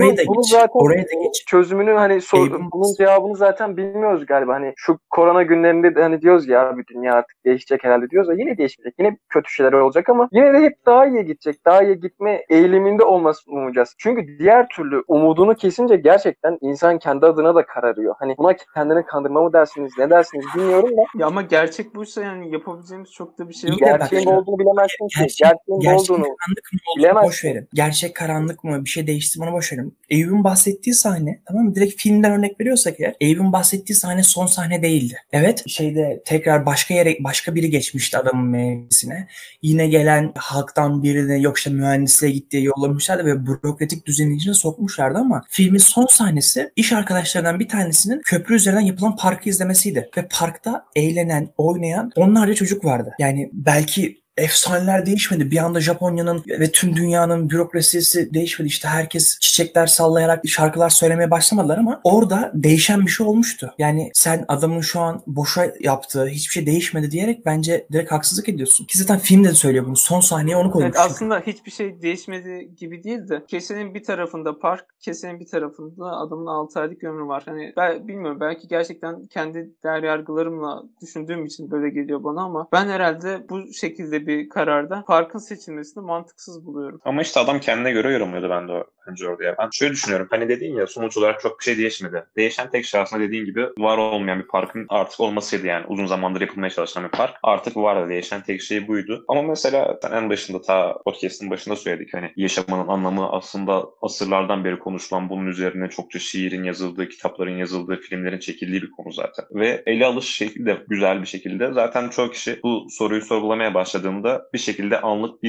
oraya da geç. Çözümünü hani bunun cevabını zaten bilmiyoruz galiba. Hani şu korona günlerinde de hani diyoruz ya abi dünya artık değişecek herhalde diyoruz da yine değişmeyecek. Yine kötü şeyler olacak ama yine de hep daha iyiye gidecek. Daha iyiye gitme eğiliminde olmasını umacağız. Çünkü diğer türlü umudunu kesince gerçekten insan kendi adına da kararıyor. Hani buna kendini kandırma mı dersiniz, ne dersiniz bilmiyorum da. Ya ama gerçek buysa yani yapabileceğimiz çok da bir şey yok. Gerçeğin olduğunu bilemezsin ki. Gerçeğin karanlık mı olduğunu boş verin. Gerçek karanlık mı? Bir şey değişti, bunu boş verin. Eyüp'ün bahsettiği sahne, tamam mı? Direkt filmden örnek veriyorsak eğer, Eyüp'ün bahsettiği sahne son sahne değildi. Evet, şeyde tekrar başka yere, başka biri geçmişti adamın meclisine. Yine gelen halktan birine, yok işte mühendisliğe gittiği yollamışlardı ve bürokratik düzenin içine sokmuşlardı ama filmin son sahnesi iş arkadaşlarından bir tanesinin köprü üzerinden yapılan parkı izlemesiydi. Ve parkta eğlenen, oynayan onlarca çocuk vardı. Yani belki efsaneler değişmedi. Bir anda Japonya'nın ve tüm dünyanın bürokrasisi değişmedi. İşte herkes çiçekler sallayarak şarkılar söylemeye başlamadılar ama orada değişen bir şey olmuştu. Yani sen adamın şu an boşa yaptığı hiçbir şey değişmedi diyerek bence direkt haksızlık ediyorsun. Ki zaten filmde de söylüyor bunu. Son sahneye onu koymuş. Evet, aslında hiçbir şey değişmedi gibi değil de kesenin bir tarafında park, kesenin bir tarafında adamın 6 aylık ömrü var. Hani ben bilmiyorum, belki gerçekten kendi değer yargılarımla düşündüğüm için böyle geliyor bana ama ben herhalde bu şekilde bir kararda parkın seçilmesini mantıksız buluyorum. Ama işte adam kendine göre yorumluyordu ben de önce orada ya. Ben şöyle düşünüyorum. Hani dediğin ya, sonuç olarak çok bir şey değişmedi. Değişen tek şey aslında dediğin gibi var olmayan bir parkın artık olmasıydı yani. Uzun zamandır yapılmaya çalışan bir park. Artık vardı. Değişen tek şey buydu. Ama mesela en başında ta podcast'ın başında söyledik. Hani yaşamanın anlamı aslında asırlardan beri konuşulan, bunun üzerine çokça şiirin yazıldığı, kitapların yazıldığı, filmlerin çekildiği bir konu zaten. Ve ele alış şekli de güzel bir şekilde. Zaten çoğu kişi bu soruyu sorgulamaya başladığında bir şekilde anlık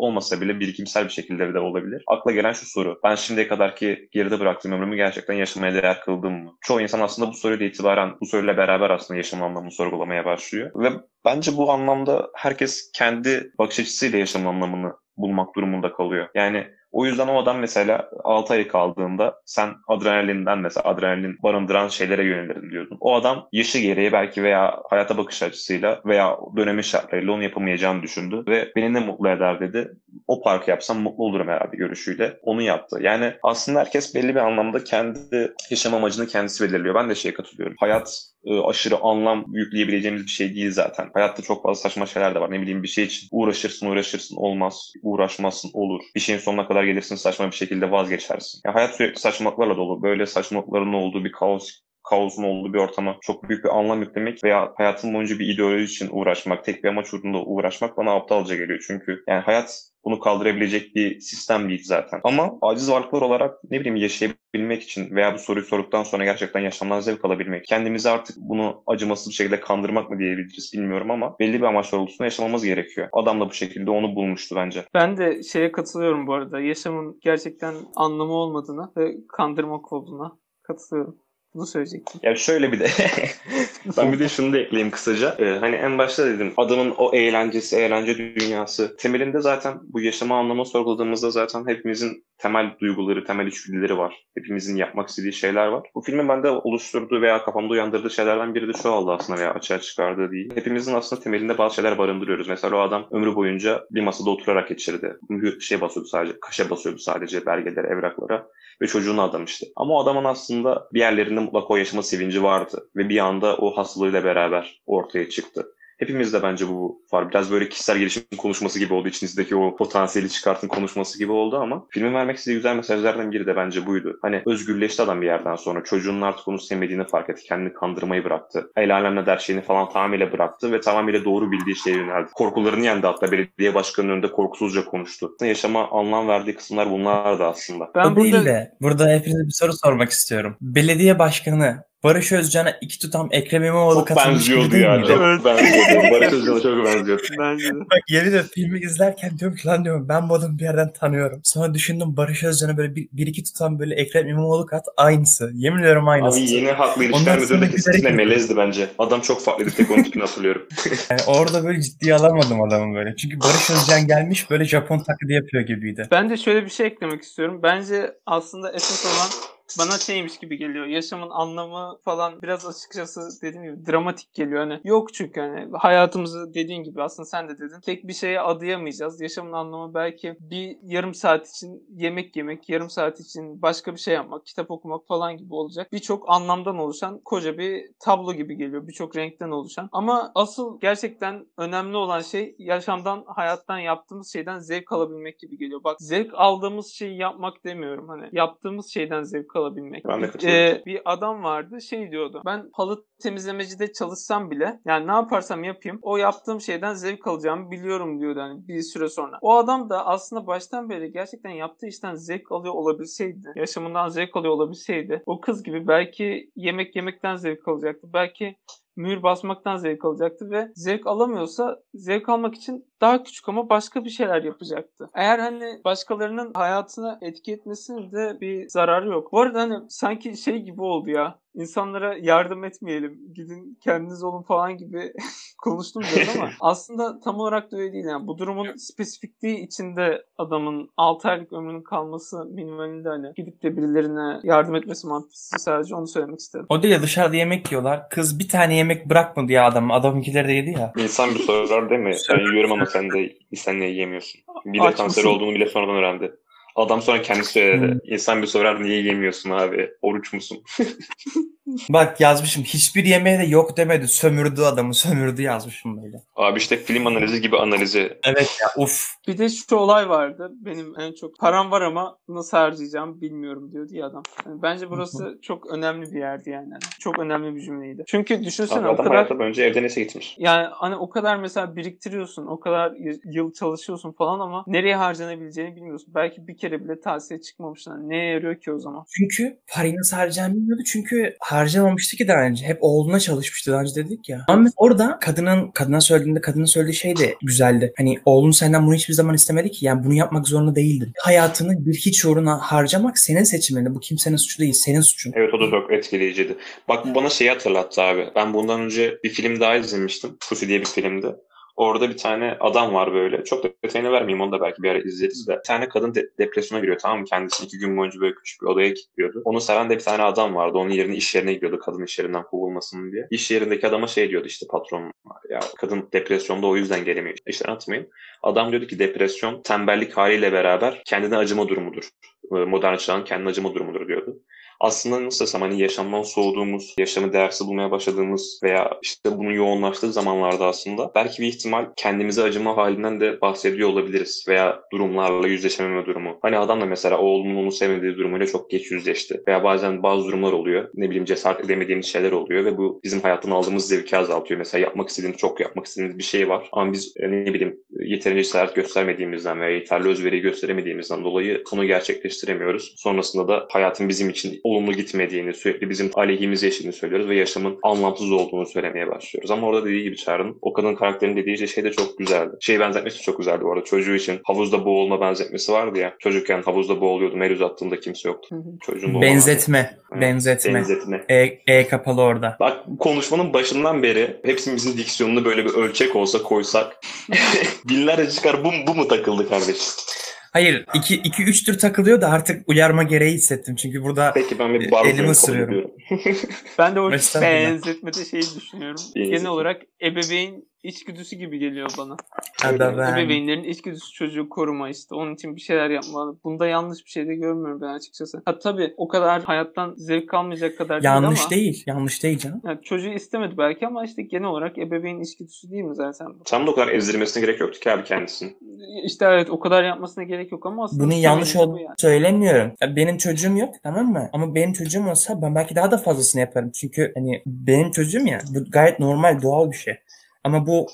olmasa bile birikimsel bir şekilde de olabilir. Akla gelen şu soru: ben şimdiye kadarki geride bıraktığım ömrümü gerçekten yaşamaya değer kıldım mı? Çoğu insan aslında bu soruyla itibaren, bu soruyla beraber aslında yaşam anlamını sorgulamaya başlıyor. Ve bence bu anlamda herkes kendi bakış açısıyla yaşam anlamını bulmak durumunda kalıyor. Yani o yüzden o adam mesela 6 ay kaldığında sen adrenalin barındıran şeylere yönelirim diyordun. O adam yaşı gereği belki veya hayata bakış açısıyla veya dönemin şartlarıyla onu yapamayacağını düşündü ve beni ne mutlu eder dedi. O parkı yapsam mutlu olurum herhalde görüşüyle. Onu yaptı. Yani aslında herkes belli bir anlamda kendi yaşam amacını kendisi belirliyor. Ben de şeye katılıyorum. Hayat aşırı anlam yükleyebileceğimiz bir şey değil zaten. Hayatta çok fazla saçma şeyler de var. Ne bileyim, bir şey için uğraşırsın olmaz. Uğraşmazsın olur. Bir şeyin sonuna kadar gelirsin, saçma bir şekilde vazgeçersin. Yani hayat sürekli saçmalıklarla dolu. Böyle saçmalıkların olduğu bir kaosun olduğu bir ortama çok büyük bir anlam yüklemek veya hayatın boyunca bir ideoloji için uğraşmak, tek bir amaç uğrunda uğraşmak bana aptalca geliyor. Çünkü yani hayat bunu kaldırabilecek bir sistem değil zaten. Ama aciz varlıklar olarak ne bileyim yaşayabilmek için veya bu soruyu sorduktan sonra gerçekten yaşamdan zevk alabilmek, kendimizi artık bunu acımasız bir şekilde kandırmak mı diyebiliriz bilmiyorum ama belli bir amaç doğrultusunda yaşamamız gerekiyor. Adam da bu şekilde onu bulmuştu bence. Ben de şeye katılıyorum bu arada. Yaşamın gerçekten anlamı olmadığına ve kandırmak olduğuna katılıyorum. Bunu söyleyecektim. Ya şöyle bir de ben bir de şunu da ekleyeyim kısaca. Hani en başta dedim adamın o eğlence dünyası. Temelinde zaten bu yaşama anlamını sorguladığımızda zaten hepimizin temel duyguları, temel içgüdüleri var. Hepimizin yapmak istediği şeyler var. Bu filmin bende oluşturduğu veya kafamda uyandırdığı şeylerden biri de şu oldu aslında veya açığa çıkardığı değil. Hepimizin aslında temelinde bazı şeyler barındırıyoruz. Mesela o adam ömrü boyunca bir masada oturarak geçirdi. Kaşa basıyordu sadece belgelere, evraklara ve çocuğunu adamıştı. Ama o adamın aslında bir yerlerinde mutlaka o yaşama sevinci vardı ve bir anda o hastalığıyla beraber ortaya çıktı. Hepimizde bence bu var. Biraz böyle kişisel gelişim konuşması gibi oldu. İçinizdeki o potansiyeli çıkartın konuşması gibi oldu ama filmin vermek istediği güzel mesajlardan biri de bence buydu. Hani özgürleşti adam bir yerden sonra. Çocuğunun artık onu sevmediğini fark etti. Kendini kandırmayı bıraktı. El alem ne der şeyini falan tamamıyla bıraktı ve tamamıyla doğru bildiği şeye yöneldi. Korkularını yendi, hatta belediye başkanının önünde korkusuzca konuştu. Yaşama anlam verdiği kısımlar bunlardı aslında. Ben burada hepinize bir soru sormak istiyorum. Belediye başkanı Barış Özcan'a iki tutam Ekrem İmamoğlu katılmış gibi değil yani. Miydi? Evet, benziyordu. Barış Özcan'a çok benziyordu. Bak yeni de filmi izlerken diyorum ki lan diyorum, ben bu adamı bir yerden tanıyorum. Sonra düşündüm, Barış Özcan'a böyle bir iki tutam böyle Ekrem İmamoğlu kat aynısı. Yemin ediyorum aynısı. Abi yeni haklı ilişkiler müdürü de kesinlikle melezdi bence. Adam çok farklıydı, tek onun tipini hatırlıyorum. Yani orada böyle ciddiye alamadım adamı böyle. Çünkü Barış Özcan gelmiş böyle Japon taklidi yapıyor gibiydi. Ben de şöyle bir şey eklemek istiyorum. Bence aslında esas olan bana şeymiş gibi geliyor. Yaşamın anlamı falan biraz açıkçası dediğim gibi dramatik geliyor. Hani yok çünkü hani hayatımızı dediğin gibi aslında sen de dedin. Tek bir şeye adayamayacağız. Yaşamın anlamı belki bir yarım saat için yemek yemek, yarım saat için başka bir şey yapmak, kitap okumak falan gibi olacak. Birçok anlamdan oluşan koca bir tablo gibi geliyor. Birçok renkten oluşan. Ama asıl gerçekten önemli olan şey yaşamdan, hayattan, yaptığımız şeyden zevk alabilmek gibi geliyor. Bak zevk aldığımız şeyi yapmak demiyorum. Hani yaptığımız şeyden zevk alabilmek. Bir adam vardı şey diyordu. Ben halı temizlemecide çalışsam bile yani ne yaparsam yapayım o yaptığım şeyden zevk alacağımı biliyorum diyordu hani bir süre sonra. O adam da aslında baştan beri gerçekten yaptığı işten zevk alıyor olabilseydi, yaşamından zevk alıyor olabilseydi o kız gibi belki yemek yemekten zevk alacaktı. Belki mühür basmaktan zevk alacaktı ve zevk alamıyorsa zevk almak için daha küçük ama başka bir şeyler yapacaktı. Eğer hani başkalarının hayatına etki etmesinin de bir zararı yok. Bu arada hani sanki şey gibi oldu ya. İnsanlara yardım etmeyelim, gidin kendiniz olun falan gibi konuştum biraz ama aslında tam olarak da öyle değil. Yani bu durumun spesifikliği içinde adamın 6 aylık ömrünün kalması minimalinde hani gidip de birilerine yardım etmesi mantıksız, sadece onu söylemek istedim. O değil ya, dışarıda yemek yiyorlar. Kız bir tane yemek bırakmadı ya adam. Adamınkileri de yedi ya. İnsan bir sorar değil mi? Ben yiyorum ama sen niye yiyemiyorsun? Bir de kanser olduğunu bile sonradan öğrendi. Adam sonra kendisi söyledi. İnsan bir sorar, niye yemiyorsun abi? Oruç musun? Bak yazmışım. Hiçbir yemeğe de yok demedi. Sömürdü adamı. Sömürdü yazmışım böyle. Abi işte film analizi gibi analizi. Evet ya, uf. Bir de şu olay vardı. Benim en çok param var ama nasıl harcayacağım bilmiyorum diyordu ya adam. Yani bence burası çok önemli bir yerdi yani. Çok önemli bir cümleydi. Çünkü düşünsene adam o kadar... Adam önce evde neyse gitmiş. Yani hani o kadar mesela biriktiriyorsun. O kadar yıl çalışıyorsun falan ama nereye harcanabileceğini bilmiyorsun. Belki bir kere bile tahsiye çıkmamışlar. Yani neye yarıyor ki o zaman? Çünkü parayı nasıl harcayacağını bilmiyordu. Çünkü harcamamıştı ki daha önce. Hep oğluna çalışmıştı daha önce dedik ya. Ama orada kadına söylediğinde kadının söylediği şey de güzeldi. Hani oğlun senden bunu hiçbir zaman istemedi ki. Yani bunu yapmak zorunda değildin. Hayatını bir hiç uğruna harcamak senin seçiminde. Bu kimsenin suçu değil. Senin suçun. Evet, o da çok etkileyiciydi. Bak bana şeyi hatırlattı abi. Ben bundan önce bir film daha izlemiştim. Kusi diye bir filmdi. Orada bir tane adam var böyle. Çok da detayını vermeyeyim, onu da belki bir ara izleriz de. Bir tane kadın depresyona giriyor, tamam mı? Kendisi 2 gün boyunca böyle küçük bir odaya kilitliyordu. Onu seven de bir tane adam vardı. Onun yerine iş yerine gidiyordu, kadın iş yerinden kovulmasın diye. İş yerindeki adama şey diyordu işte, patron ya kadın depresyonda, o yüzden gelemiyor. İşten atmayın. Adam diyordu ki depresyon tembellik haliyle beraber kendine acıma durumudur. Modern çağın kendine acıma durumudur diyordu. Aslında nasıl desem hani yaşamdan soğuduğumuz, yaşamı değersiz bulmaya başladığımız veya işte bunun yoğunlaştığı zamanlarda aslında belki bir ihtimal kendimize acıma halinden de bahsediyor olabiliriz veya durumlarla yüzleşememe durumu. Hani adam da mesela oğlumun onu sevmediği durumuyla çok geç yüzleşti veya bazen bazı durumlar oluyor, ne bileyim cesaret edemediğimiz şeyler oluyor ve bu bizim hayattan aldığımız zevki azaltıyor. Mesela çok yapmak istediğimiz bir şey var ama biz ne bileyim yeterince cesaret göstermediğimizden veya yeterli özveriyi gösteremediğimizden dolayı onu gerçekleştiremiyoruz. Sonrasında da hayatın bizim için olumlu gitmediğini, sürekli bizim aleyhimize yaşadığını söylüyoruz ve yaşamın anlamsız olduğunu söylemeye başlıyoruz. Ama orada dediği gibi Çağrı'nın, o kadın karakterinin dediği şey de çok güzeldi. Şey benzetmesi çok güzeldi bu arada. Çocuğu için havuzda boğulma benzetmesi vardı ya. Çocukken havuzda boğuluyordu. El uzattığında kimse yoktu. Çocuğun Benzetme. Kapalı orada. Bak konuşmanın başından beri hepsimizin diksiyonunu böyle bir ölçek olsa koysak binlerce çıkar. Bu mu takıldı kardeşim? Hayır, 2-3 tür takılıyor da artık uyarma gereği hissettim. Çünkü burada elimi ısırıyorum. Ben de o benzetmede şeyi düşünüyorum. Genel olarak ebeveyn içgüdüsü gibi geliyor bana. Ebeveynlerin içgüdüsü çocuğu koruma işte. Onun için bir şeyler yapmalı. Bunda yanlış bir şey de görmüyorum ben açıkçası. Ha tabii o kadar hayattan zevk almayacak kadar yanlış değil ama. Yanlış değil canım. Yani çocuğu istemedi belki ama işte genel olarak ebeveyn içgüdüsü değil mi zaten? Tam da o kadar ezdirmesine gerek yoktu ki abi kendisini. İşte evet, o kadar yapmasına gerek yok ama aslında bunun yanlış olduğunu söylemiyorum. Ya benim çocuğum yok, tamam mı? Ama benim çocuğum olsa ben belki daha da fazlasını yaparım. Çünkü hani benim çocuğum ya, bu gayet normal, doğal bir şey. Ama bu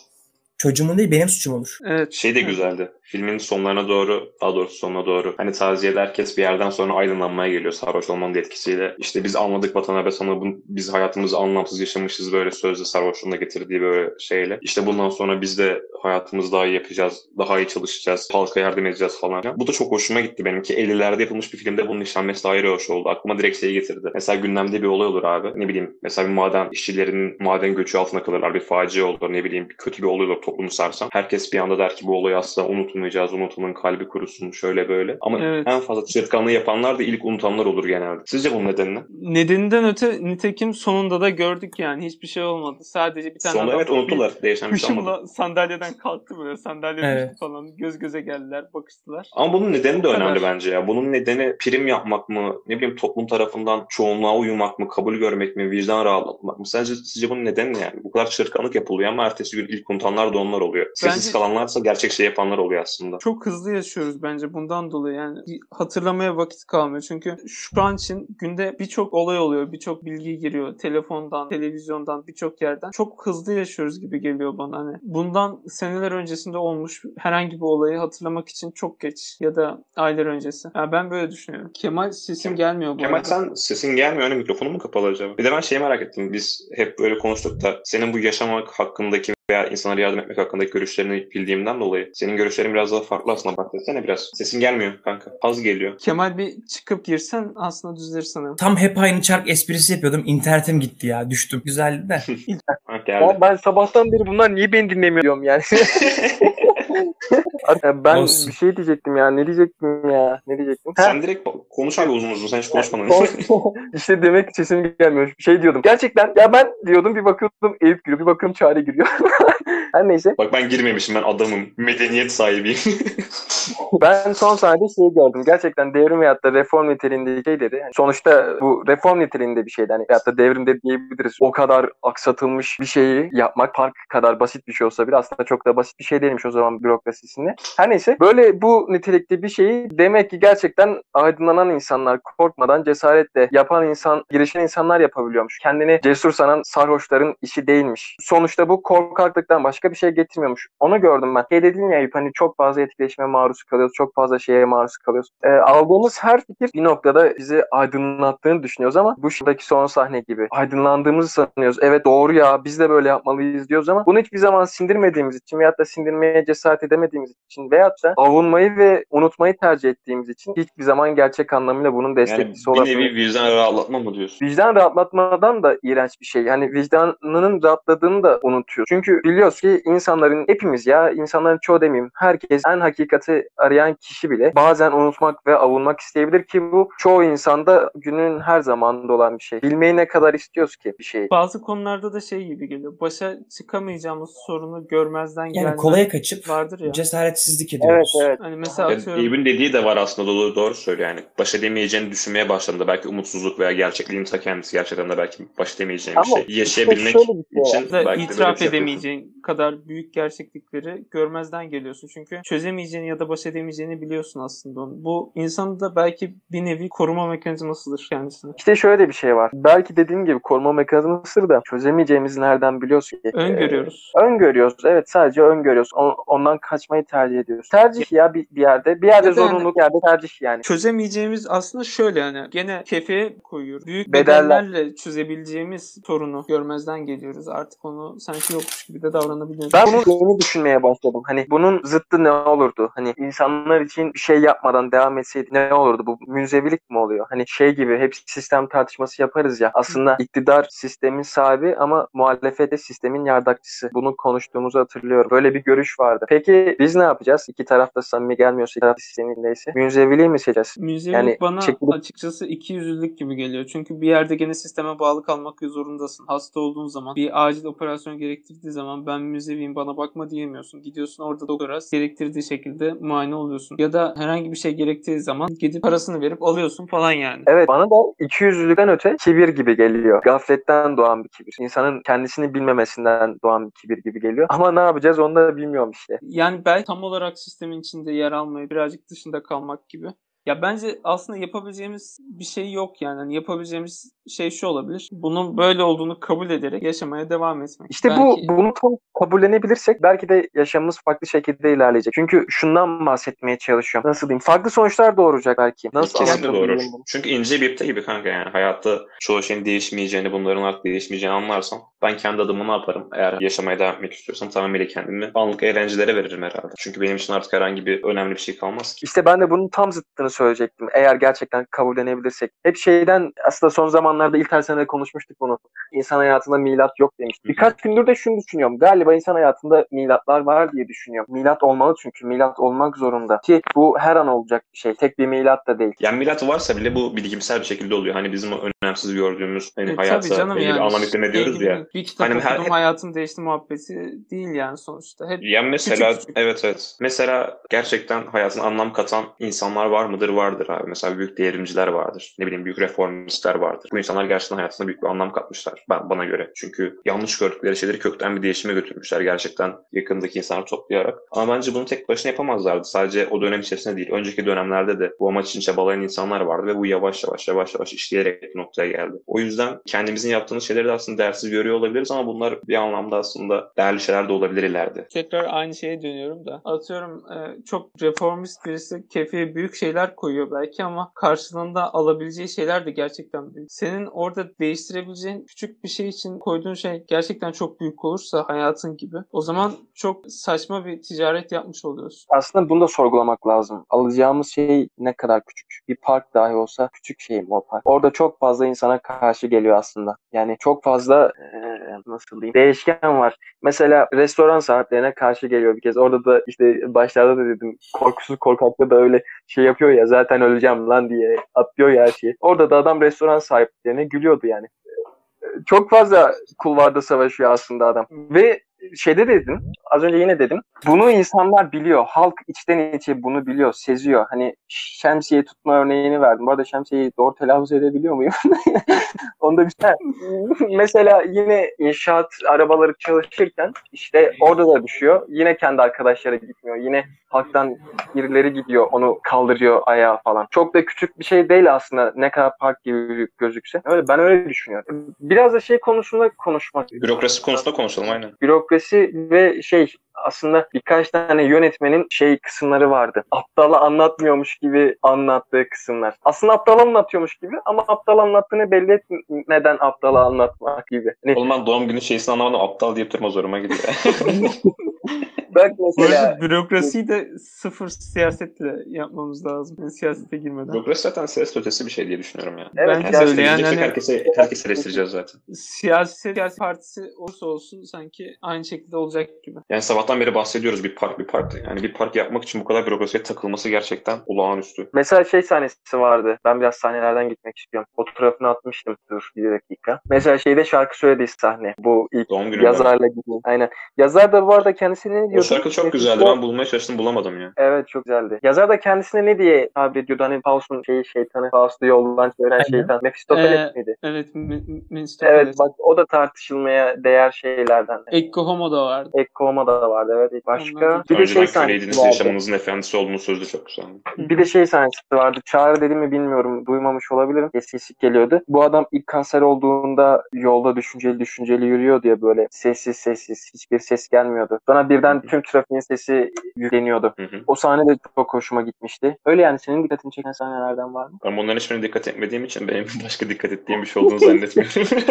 çocuğumun değil, benim suçum olur. Evet. Şey de güzeldi. Filmin sonuna doğru. Hani taziyede herkes bir yerden sonra aydınlanmaya geliyor sarhoş olmanın etkisiyle. İşte biz anladık Watanabe sana biz hayatımızı anlamsız yaşamışız böyle sözle, sarhoşluğunda getirdiği böyle şeyle. İşte bundan sonra biz de hayatımızı daha iyi yapacağız, daha iyi çalışacağız, halka yardım edeceğiz falan. Bu da çok hoşuma gitti benimki. 50'lerde yapılmış bir filmde bunun işlenmesi ayrı hoş oldu. Aklıma direkt şeyi getirdi. Mesela gündemde bir olay olur abi. Ne bileyim mesela bir maden işçilerinin maden göçü altına kalırlar. Bir facia olur, ne bileyim kötü bir olay olur, toplumu sarsan. Herkes bir anda der ki bu olayı asla unutmayacağız, unutanın kalbi kurusun şöyle böyle. Ama evet, en fazla çırtkanlığı yapanlar da ilk unutanlar olur genelde. Sizce bunun nedeni ne? Nedeninden öte nitekim sonunda da gördük yani. Hiçbir şey olmadı. Sadece bir tane sonunda adam... Sonunda evet unuttular. Değişen bir şey olmadı. Sandalyeden kalktı böyle. Sandalyeden falan göz göze geldiler, bakıştılar. Ama bunun nedeni de önemli bence ya. Bunun nedeni prim yapmak mı? Ne bileyim toplum tarafından çoğunluğa uyumak mı? Kabul görmek mi? Vicdan rahatlatmak mı? Sizce bunun nedeni ne yani? Bu kadar çırtkanlık yapılıyor ama ertesi gün ilk unutanlar da onlar oluyor. Sessiz kalanlarsa gerçek şey yapanlar oluyor aslında. Çok hızlı yaşıyoruz bence bundan dolayı yani. Hatırlamaya vakit kalmıyor. Çünkü şu an için günde birçok olay oluyor. Birçok bilgi giriyor. Telefondan, televizyondan, birçok yerden. Çok hızlı yaşıyoruz gibi geliyor bana. Hani bundan seneler öncesinde olmuş herhangi bir olayı hatırlamak için çok geç. Ya da aylar öncesi. Yani ben böyle düşünüyorum. Kemal sesin gelmiyor bu arada. Kemal sen sesin gelmiyor. Hani mikrofonu mu kapalı acaba? Bir de ben şeyi merak ettim. Biz hep böyle konuştuk da senin bu yaşamak hakkındaki veya insanlara yardım etmek hakkındaki görüşlerini bildiğimden dolayı. Senin görüşlerin biraz daha farklı aslında, bahsetsene biraz. Sesin gelmiyor kanka. Az geliyor. Kemal bir çıkıp girsen aslında düzleri sanırım. Tam hep aynı çark esprisi yapıyordum. İnternetim gitti ya. Düştüm. Güzeldi de. Ama ben sabahtan beri bunlar niye beni dinlemiyorum yani. Ben olsun. Bir şey diyecektim ya. Ne diyecektim? Sen direkt konuş abi, uzun uzun. Sen hiç konuşmadın. İşte demek ki sesim gelmiyor. Bir şey diyordum. Gerçekten ya ben diyordum, bir bakıyordum Eyüp giriyor, bir bakıyorum Çağrı giriyor. Her neyse. Bak ben girmemişim, ben adamım. Medeniyet sahibiyim. Ben son sahnede şey gördüm. Gerçekten devrim veyahut da reform niteliğinde şeyleri. Yani sonuçta bu reform niteliğinde bir şeydi. Yani veyahut da devrim de diyebiliriz. O kadar aksatılmış bir şeyi yapmak, park kadar basit bir şey olsa bile aslında çok da basit bir şey değilmiş o zaman bürokrasisinde. Her neyse. Böyle bu nitelikte bir şeyi demek ki gerçekten aydınlanan insanlar, korkmadan cesaretle yapan insan, girişen insanlar yapabiliyormuş. Kendini cesur sanan sarhoşların işi değilmiş. Sonuçta bu korkaklıktan başka bir şey getirmiyormuş. Onu gördüm ben. Şey dedin ya, hani çok fazla etkileşime maruz kalıyoruz. Çok fazla şeye maruz kalıyoruz. Aldığımız her fikir bir noktada bizi aydınlattığını düşünüyoruz ama bu şuradaki son sahne gibi. Aydınlandığımızı sanıyoruz. Evet doğru ya, biz de böyle yapmalıyız diyoruz ama bunu hiçbir zaman sindirmediğimiz için veyahut da sindirmeye cesaret edemediğimiz için veyahut da avunmayı ve unutmayı tercih ettiğimiz için hiçbir zaman gerçek anlamıyla bunun desteklisi olarak. Yani bir nevi vicdan rahatlatma mı diyorsun? Vicdan rahatlatmadan da iğrenç bir şey. Yani vicdanının rahatladığını da unutuyor. Çünkü biliyoruz ki insanların, hepimiz ya, insanların çoğu demeyeyim, herkes en hakikati arayan kişi bile bazen unutmak ve avunmak isteyebilir ki bu çoğu insanda günün her zamanında olan bir şey. Bilmeyi ne kadar istiyoruz ki bir şeyi. Bazı konularda da şey gibi geliyor. Başa çıkamayacağımız sorunu görmezden gelmek. Yani kolaya kaçıp vardır ya. Cesaretsizlik ediyoruz. Evet. Hani mesela atıyorum. İbn dediği de var aslında, doğru söylüyor yani. Baş edemeyeceğini düşünmeye başladığında belki umutsuzluk veya gerçekliğin ta kendisi gerçekten de belki baş edemeyeceğin bir şey. Yaşayabilmek için belki itiraf edemeyeceğin kadar büyük gerçeklikleri görmezden geliyorsun. Çünkü çözemeyeceğini ya da baş edemeyeceğini biliyorsun aslında onu. Bu insanı da belki bir nevi koruma mekanizmasıdır kendisine. İşte şöyle bir şey var. Belki dediğim gibi koruma mekanizmasıdır da çözemeyeceğimizi nereden biliyorsun ki? Öngörüyoruz. Öngörüyoruz. Evet, sadece öngörüyoruz. Ondan kaçmayı tercih ediyoruz. Tercih ya bir yerde. Bir yerde zorunluluk, yani, yerde tercih yani. Çözemeyeceğimiz aslında şöyle yani. Gene kefeye koyuyoruz. Büyük bedellerle çözebileceğimiz sorunu görmezden geliyoruz. Artık onu sanki yokmuş gibi de davranabiliyoruz. Ben bunu düşünmeye başladım. Hani bunun zıttı ne olurdu? Hani insanlar için bir şey yapmadan devam etseydi ne olurdu? Bu münzevilik mi oluyor? Hani şey gibi, hep sistem tartışması yaparız ya. Aslında iktidar sistemin sahibi ama muhalefet de sistemin yardakçısı. Bunu konuştuğumuzu hatırlıyorum. Böyle bir görüş vardı. Peki biz ne yapacağız? İki tarafta samimi gelmiyorsa, iki taraf sistemindeyse münzeviliği mi seçeceğiz? Münzevilik yani bana açıkçası ikiyüzlülük gibi geliyor. Çünkü bir yerde gene sisteme bağlı kalmak zorundasın. Hasta olduğun zaman, bir acil operasyon gerektirdiği zaman ben münzeviyim bana bakma diyemiyorsun. Gidiyorsun orada doktora gerektirdiği şekilde muayene oluyorsun. Ya da herhangi bir şey gerektiği zaman gidip parasını verip alıyorsun falan yani. Evet, bana da ikiyüzlülükten öte kibir gibi geliyor. Gafletten doğan bir kibir. İnsanın kendisini bilmemesinden doğan bir kibir gibi geliyor. Ama ne yapacağız onu da bilmiyorum işte. Yani belki tam olarak sistemin içinde yer almayı, birazcık dışında kalmak gibi. Ya bence aslında yapabileceğimiz bir şey yok yani. Yani yapabileceğimiz şey şu olabilir. Bunun böyle olduğunu kabul ederek yaşamaya devam etmek. İşte belki... bunu kabullenebilirsek belki de yaşamımız farklı şekilde ilerleyecek. Çünkü şundan bahsetmeye çalışıyorum. Nasıl diyeyim? Farklı sonuçlar doğuracak belki. Nasıl? Kesinlikle doğurur. Çünkü ince bir ipte gibi kanka yani. Hayatta çoğu şeyin değişmeyeceğini, bunların artık değişmeyeceğini anlarsam ben kendi adımı ne yaparım? Eğer yaşamaya devam etmek istiyorsam tamamıyla kendimi anlık eğlencelere veririm herhalde. Çünkü benim için artık herhangi bir önemli bir şey kalmaz ki. İşte ben de bunun tam zıttını söyleyecektim. Eğer gerçekten kabullenebilirsek. Hep şeyden aslında son zamanlarda ilk her sene konuşmuştuk bunu. İnsan hayatında milat yok demiştik. Birkaç gündür de şunu düşünüyorum. Galiba insan hayatında milatlar var diye düşünüyorum. Milat olmalı çünkü. Milat olmak zorunda. Ki bu her an olacak bir şey. Tek bir milat da değil. Yani milat varsa bile bu bilgimsel bir şekilde oluyor. Hani bizim önemsiz gördüğümüz hani hayata belli bir anlam yükleme diyoruz ya. Bir kitap hani okudum hayatım değişti muhabbeti değil yani sonuçta. Hep yani mesela küçük. Evet. Mesela gerçekten hayatına anlam katan insanlar var mıdır? Vardır abi. Mesela büyük devrimciler vardır. Ne bileyim büyük reformistler vardır. Bu insanlar gerçekten hayatına büyük bir anlam katmışlar. Bana göre. Çünkü yanlış gördükleri şeyleri kökten bir değişime götürmüşler. Gerçekten yakındaki insanları toplayarak. Ama bence bunu tek başına yapamazlardı. Sadece o dönem içerisinde değil. Önceki dönemlerde de bu amaç için çabalayan insanlar vardı ve bu yavaş yavaş işleyerek bir noktaya geldi. O yüzden kendimizin yaptığımız şeyleri de aslında değersiz görüyor olabiliriz ama bunlar bir anlamda aslında değerli şeyler de olabilir ileride. Tekrar aynı şeye dönüyorum da. Atıyorum çok reformist birisi kefeye büyük şeyler talepler koyuyor belki ama karşılığında alabileceği şeyler de gerçekten büyük. Senin orada değiştirebileceğin küçük bir şey için koyduğun şey gerçekten çok büyük olursa hayatın gibi, o zaman çok saçma bir ticaret yapmış oluyorsun. Aslında bunu da sorgulamak lazım. Alacağımız şey ne kadar küçük. Bir park dahi olsa küçük şey mi o park? Orada çok fazla insana karşı geliyor aslında. Yani çok fazla nasıl diyeyim, değişken var. Mesela restoran sahiplerine karşı geliyor bir kez. Orada da işte başlarda da dedim, Korkusuz Korkak'ta da öyle şey yapıyor ya, zaten öleceğim lan diye atlıyor ya her şeyi. Orada da adam restoran sahiplerine gülüyordu yani. Çok fazla kulvarda savaşıyor aslında adam. Ve şeyde dedim, az önce yine dedim. Bunu insanlar biliyor. Halk içten içe bunu biliyor, seziyor. Hani şemsiye tutma örneğini verdim. Bu arada şemsiyeyi doğru telaffuz edebiliyor muyum? Onda bir şey. Mesela yine inşaat arabaları çalışırken işte orada da düşüyor. Yine kendi arkadaşları gitmiyor. Yine halktan birileri gidiyor, onu kaldırıyor ayağa falan. Çok da küçük bir şey değil aslında, ne kadar park gibi gözükse. Öyle, ben öyle düşünüyorum. Biraz da şey konusunda konuşmak. Bürokrasi konusunda konuşalım, aynen. Bürokrasi ve şey, aslında birkaç tane yönetmenin şey kısımları vardı. Aptala anlatmıyormuş gibi anlattığı kısımlar. Aslında aptala anlatıyormuş gibi ama aptal anlattığını belli etmeden aptala anlatmak gibi. Olmam doğum günü şeysini anlamadım. Aptal deyip durma, zoruma gidiyor. Bak mesela. Bürokrasiyi de sıfır siyasetle yapmamız lazım. Yani siyasete girmeden. Bürokrasi zaten siyaset ötesi bir şey diye düşünüyorum yani. Evet, ben öyle yani. Hani, herkese eleştireceğiz zaten. Siyaset partisi olursa olsun sanki aynı şekilde olacak gibi. Yani sabahtan beri bahsediyoruz bir park. Yani bir park yapmak için bu kadar bürokrasiye takılması gerçekten olağanüstü. Mesela şey sahnesi vardı. Ben biraz sahnelerden gitmek istiyorum. Fotoğrafını atmıştım. Dur bir dakika. Mesela şeyde şarkı söylediği sahne. Bu ilk yazarla gidiyor. Aynen. Yazar da bu arada kendisini diyor. O şarkı çok güzeldi. Ben bulmaya çalıştım, bulamadım ya. Evet, çok güzeldi. Yazar da kendisine ne diye tabir ediyordu? Hani Faust'un şeyi, şeytanı. Faust'u yoldan çeviren şeytan. Mefistofeles miydi? Evet. Mefistofeles. Evet, bak o da tartışılmaya değer şeylerden. Ecce Homo da vardı. Ecce Homo da vardı, evet. Başka? Bir de şey sahnesi vardı. Yaşamınızın efendisi olduğunu sözde çok güzel. Bir de şey sahnesi vardı. Çağrı dedim mi bilmiyorum. Duymamış olabilirim. Sessizlik geliyordu. Bu adam ilk kanser olduğunda yolda düşünceli yürüyor diye böyle sessiz. Hiçbir ses gelmiyordu. Sonra birden tüm trafiğin sesi yükleniyordu. Hı. O sahne de çok hoşuma gitmişti. Öyle yani, senin dikkatini çeken sahnelerden var mı? Ama onların hiçbirine dikkat etmediğim için benim başka dikkat ettiğim bir şey olduğunu zannetmiyorum.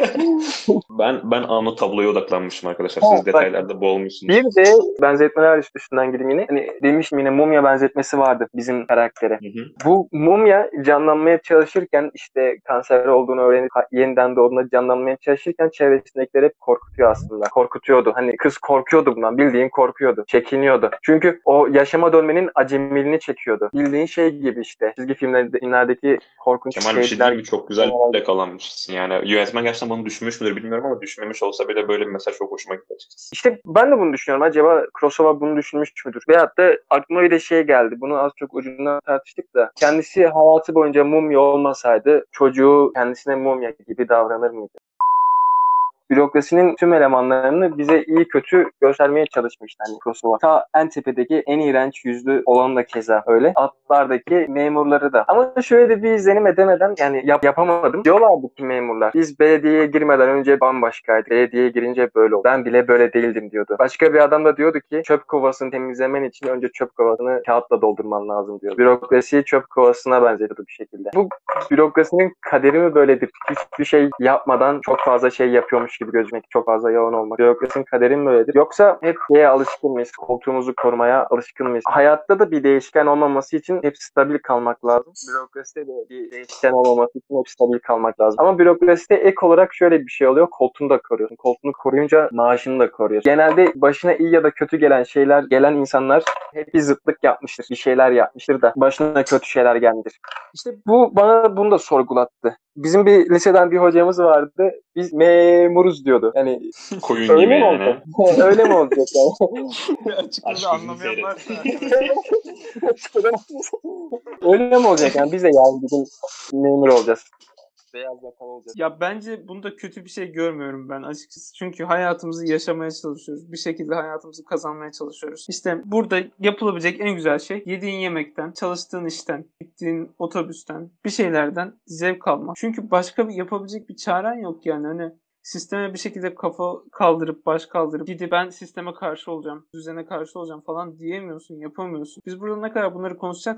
ben anı tabloya odaklanmışım arkadaşlar. Siz detaylarda boğulmuşsunuz. Bir de benzetmeler üstünden gideyim yine. Hani demiştim, yine mumya benzetmesi vardı bizim karaktere. Hı. Bu mumya canlanmaya çalışırken, işte kanser olduğunu öğrenip yeniden doğduğunda canlanmaya çalışırken çevresindekiler hep korkutuyor aslında. Korkutuyordu. Hani kız korkuyordu bundan. Bildiğin korkuyordu. Çekiniyordu. Çünkü o yaşama dönmenin acemiliğini çekiyordu. Bildiğin şey gibi işte. Çizgi filmlerdeki korkunç şeyler. Kemal bir şey değil mi? Çok güzel bir yakalanmışsın. Yani yönetmen gerçekten bunu düşünmüş müdür bilmiyorum ama düşünmemiş olsa bile böyle bir mesaj çok hoşuma gitti açıkçası. İşte ben de bunu düşünüyorum. Acaba Kurosawa bunu düşünmüş müdür? Veyahut da aklıma bir de şey geldi. Bunu az çok ucundan tartıştık da. Kendisi hayatı boyunca mumya olmasaydı çocuğu kendisine mumya gibi davranır mıydı? Bürokrasinin tüm elemanlarını bize iyi kötü göstermeye çalışmıştı hani Kurosawa. Ta en tepedeki en iğrenç yüzlü olan da keza öyle. Altlardaki memurları da. Ama şöyle de bir izlenim edemeden yani yapamadım. Diyorlardı ki memurlar, biz belediyeye girmeden önce bambaşkaydı. Belediyeye girince böyle oldu. Ben bile böyle değildim diyordu. Başka bir adam da diyordu ki çöp kovasını temizlemen için önce çöp kovasını kağıtla doldurman lazım diyor. Bürokrasiyi çöp kovasına benzetiyordu bir şekilde. Bu bürokrasinin kaderi mi böyledir? Hiçbir şey yapmadan çok fazla şey yapıyormuş gibi gözükmek, çok fazla yoğun olmak. Bürokrasinin kaderi mi öyledir? Yoksa hep şeye alışkın mıyız? Koltuğumuzu korumaya alışkın mıyız? Hayatta da bir değişken olmaması için hep stabil kalmak lazım. Bürokraside de bir değişken olmaması için hep stabil kalmak lazım. Ama bürokraside ek olarak şöyle bir şey oluyor. Koltuğunu da koruyorsun. Koltuğunu koruyunca maaşını da koruyorsun. Genelde başına iyi ya da kötü gelen şeyler, gelen insanlar hep bir zıtlık yapmıştır. Bir şeyler yapmıştır da başına kötü şeyler gelmiştir. İşte bu bana bunu da sorgulattı. Bizim bir liseden bir hocamız vardı. Biz memuruz diyordu. Yani koyun öyle gibi mi oldu? Yani. Öyle mi olacak yani? Açıkçası anlamayanlar. Öyle mi olacak yani? Biz de yani bizim memur olacağız. Ya bence bunda kötü bir şey görmüyorum ben açıkçası. Çünkü hayatımızı yaşamaya çalışıyoruz. Bir şekilde hayatımızı kazanmaya çalışıyoruz. İşte burada yapılabilecek en güzel şey yediğin yemekten, çalıştığın işten, gittiğin otobüsten, bir şeylerden zevk almak. Çünkü başka bir yapabilecek bir çaren yok yani. Hani sisteme bir şekilde kafa kaldırıp, baş kaldırıp gidip ben sisteme karşı olacağım, düzene karşı olacağım falan diyemiyorsun, yapamıyorsun. Biz burada ne kadar bunları konuşsak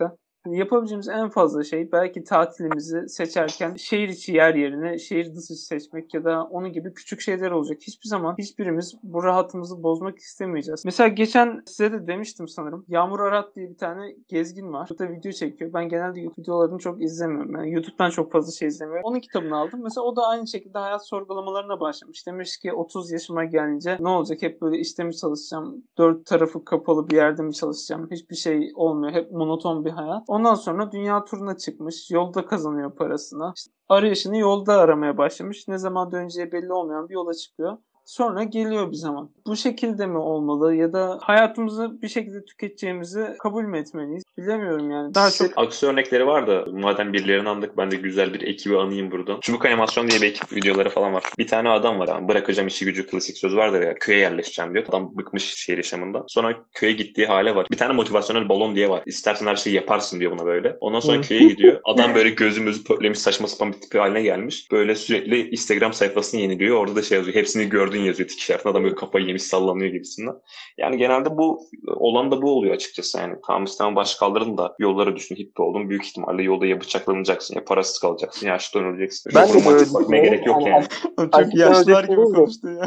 da Yapabileceğimiz en fazla şey belki tatilimizi seçerken şehir içi yer yerine şehir dışı seçmek ya da onun gibi küçük şeyler olacak. Hiçbir zaman hiçbirimiz bu rahatımızı bozmak istemeyeceğiz. Mesela geçen size de demiştim sanırım. Yağmur Arat diye bir tane gezgin var. Burada video çekiyor. Ben genelde YouTube videolarını çok izlemiyorum. Yani YouTube'dan çok fazla şey izlemiyorum. Onun kitabını aldım. Mesela o da aynı şekilde hayat sorgulamalarına başlamış. Demiş ki 30 yaşıma gelince ne olacak? Hep böyle işte mi çalışacağım? Dört tarafı kapalı bir yerde mi çalışacağım? Hiçbir şey olmuyor. Hep monoton bir hayat. Ondan sonra dünya turuna çıkmış. Yolda kazanıyor parasını. İşte arayışını yolda aramaya başlamış. Ne zaman döneceği belli olmayan bir yola çıkıyor. Sonra geliyor bir zaman. Bu şekilde mi olmalı ya da hayatımızı bir şekilde tüketeceğimizi kabul mü etmeliyiz? Bilemiyorum yani. Daha çok aksiyon örnekleri var da madem birilerini andık ben de güzel bir ekibi anayım buradan. Çubuk Animasyon diye bir ekip videoları falan var. Bir tane adam var yani bırakacağım işi gücü klasik söz vardır ya köye yerleşeceğim diyor. Adam bıkmış şehir yaşamında. Sonra köye gittiği hale var. Bir tane motivasyonel balon diye var. İstersen her şeyi yaparsın diyor buna böyle. Ondan sonra köye gidiyor. Adam böyle gözümüzü pörtlemiş saçma sapan bir tipi haline gelmiş. Böyle sürekli Instagram sayfasını yeniliyor. Orada da şey yazıyor. Hepsini gördün yazıyor tikişlerden. Adam böyle kafayı yemiş sallanıyor gibisinden. Yani genelde bu olan da bu oluyor açıkçası yani. Tamam baş kaldırın da yollara düşün hippe oldun. Büyük ihtimalle yolda ya bıçaklanacaksın ya parasız kalacaksın ya yaşlı öleceksin. Ben romantik bakmaya gerek yok yani. Çok yaşlılar gibi konuştu ya.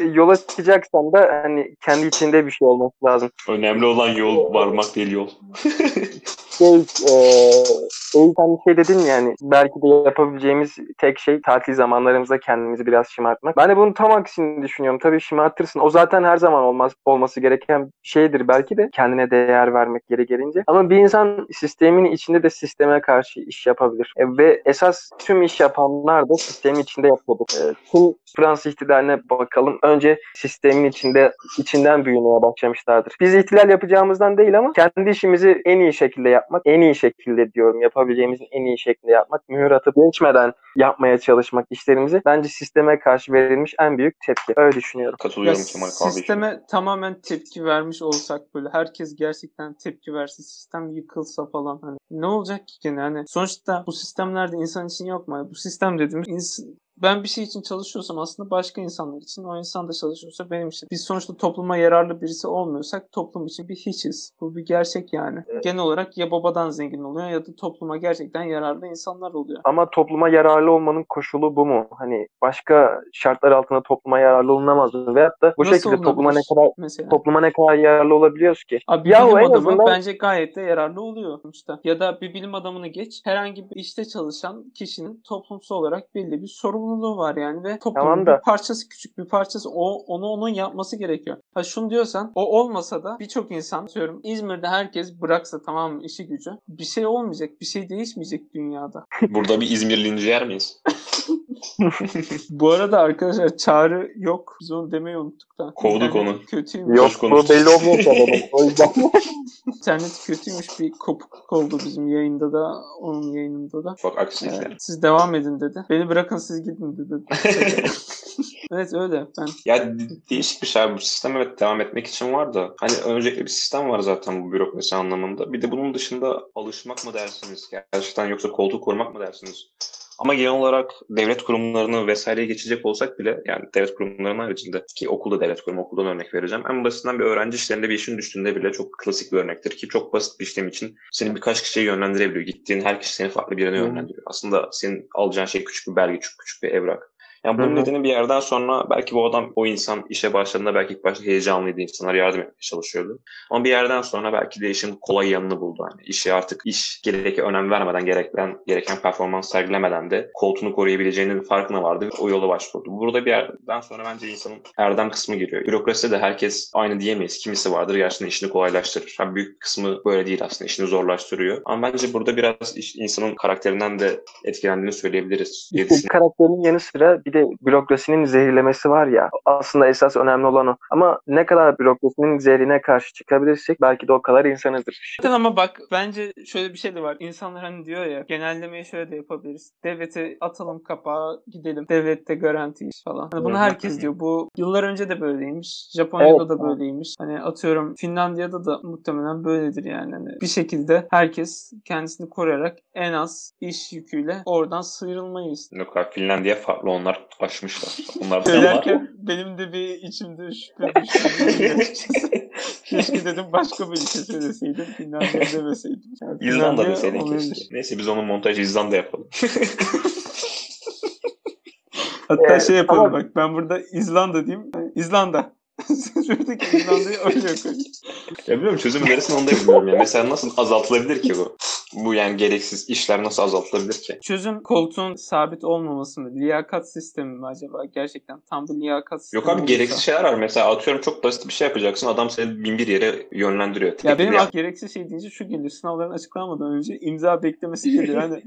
Yola çıkacaksan da hani kendi içinde bir şey olması lazım. Önemli olan yol varmak değil yol. Sen bir şey dedin ya hani belki de yapabileceğimiz tek şey tatil zamanlarımızda kendimizi biraz şımartmak. Ben de bunun tam aksini düşünüyorum. Tabii şımartırsın. O zaten her zaman olması gereken bir şeydir belki de. Kendine değer vermek geri gelince. Ama bir insan sistemin içinde de sisteme karşı iş yapabilir. Ve esas tüm iş yapanlar da sistemin içinde yapıldı. Tüm Fransız ihtilaline bakalım. Önce sistemin içinden büyümeye başlamışlardır. Biz ihtilal yapacağımızdan değil ama kendi işimizi en iyi şekilde yapmak, en iyi şekilde diyorum yapabileceğimizin en iyi şekilde yapmak, mühür atıp geçmeden yapmaya çalışmak işlerimizi bence sisteme karşı verilmiş en büyük tepki. Öyle düşünüyorum. Katılıyorum Kemal kardeşim. Sisteme tamamen tepki vermiş olsak böyle herkes gerçekten tepki verse sistem yıkılsa falan hani ne olacak ki gene hani sonuçta bu sistemlerde insan için yok mu? Bu sistem dediğimiz ben bir şey için çalışıyorsam aslında başka insanlar için, o insan da çalışıyorsa benim için. Biz sonuçta topluma yararlı birisi olmuyorsak toplum için bir hiçiz. Bu bir gerçek yani. Evet. Genel olarak ya babadan zengin oluyor ya da topluma gerçekten yararlı insanlar oluyor. Ama topluma yararlı olmanın koşulu bu mu? Hani başka şartlar altında topluma yararlı olunamaz mı? Veyahut da bu nasıl şekilde topluma ne kadar yararlı olabiliyoruz ki? Abi, ya bilim adamı azından bence gayet de yararlı oluyor. İşte. Ya da bir bilim adamını geç, herhangi bir işte çalışan kişinin toplumsal olarak belli bir sorumluluğu var yani ve toplumun tamam da bir parçası küçük bir parçası onun yapması gerekiyor. Ha şunu diyorsan o olmasa da birçok insan diyorum İzmir'de herkes bıraksa tamam mı işi gücü bir şey olmayacak bir şey değişmeyecek dünyada. Burada bir İzmirlinci yer miyiz? Bu arada arkadaşlar çağrı yok. Biz onu demeyi unuttuk da. Kovduk yani onu. Kötüymüş. Yok bu belli olmuyor adamın. O yüzden. İnternet kötüymüş bir kopukluk oldu bizim yayında da onun yayınında da. Çok aksilik. Siz devam edin dedi. Beni bırakın siz gidin dedi. Evet öyle. Ben ya değişik bir şey bu sistem evet devam etmek için var da hani öncelikle bir sistem var zaten bu bürokrasi anlamında. Bir de bunun dışında alışmak mı dersiniz? Gerçekten yoksa koltuğu korumak mı dersiniz? Ama genel olarak devlet kurumlarını vesaireye geçecek olsak bile yani devlet kurumlarının haricinde ki okulda devlet kurumu okuldan örnek vereceğim. En basitinden bir öğrenci işlerinde bir işin düştüğünde bile çok klasik bir örnektir ki çok basit bir işlem için seni birkaç kişiye yönlendirebiliyor. Gittiğin her kişi seni farklı bir yöne yönlendiriyor. Aslında senin alacağın şey küçük bir belge, küçük bir evrak. Yani bunun nedeni bir yerden sonra belki bu adam, o insan işe başladığında belki ilk başta heyecanlıydı, insanlara yardım etmeye çalışıyordu. Ama bir yerden sonra belki de işin kolay yanını buldu. Yani işe artık gereken önem vermeden, gereken performans sergilemeden de koltuğunu koruyabileceğinin farkına vardı. O yola başvurdu. Burada bir yerden sonra bence insanın erdem kısmı giriyor. Bürokraside de herkes aynı diyemeyiz. Kimisi vardır gerçekten işini kolaylaştırır. Yani büyük kısmı böyle değil aslında, işini zorlaştırıyor. Ama bence burada biraz insanın karakterinden de etkilendiğini söyleyebiliriz. Karakterinin yanı sıra bir de bürokrasinin zehirlemesi var ya aslında esas önemli olan o. Ama ne kadar bürokrasinin zehrine karşı çıkabilirsek belki de o kadar insanızdır. Ama bak bence şöyle bir şey de var. İnsanlar hani diyor ya genellemeyi şöyle de yapabiliriz. Devlete atalım kapağı gidelim. Devlette garanti iş falan. Hani bunu herkes diyor. Bu yıllar önce de böyleymiş. Japonya'da evet, da böyleymiş. Hani atıyorum Finlandiya'da da muhtemelen böyledir yani. Hani bir şekilde herkes kendisini koruyarak en az iş yüküyle oradan sıyrılmayı istiyor. Yok, Finlandiya farklı onlar aşmışlar. Onlar da var. Benim de bir içimde şüphe düştü. Keşke dedim başka bir ülke söyleseydim. Finlandiya demeseydim. Yani İzlanda deseydin keşke. Neyse biz onun montajı İzlanda yapalım. Hatta şey yapalım ama... bak ben burada İzlanda diyeyim. Yani İzlanda. Şuradaki İzlanda'yı öyle koyayım. Ya bilmiyorum çözümü neresini onu da bilmiyorum. Yani. Mesela nasıl azaltılabilir ki bu? Bu yani gereksiz işler nasıl azaltılabilir ki? Çözüm koltuğun sabit olmaması mı? Liyakat sistemi mi acaba? Gerçekten tam bir liyakat sistemi. Yok abi olursa... gereksiz şeyler var. Mesela atıyorum çok basit bir şey yapacaksın. Adam seni bin bir yere yönlendiriyor. Ya benim gereksiz şey deyince şu geliyor. Sınavların açıklanmadan önce imza beklemesi geliyor. Yani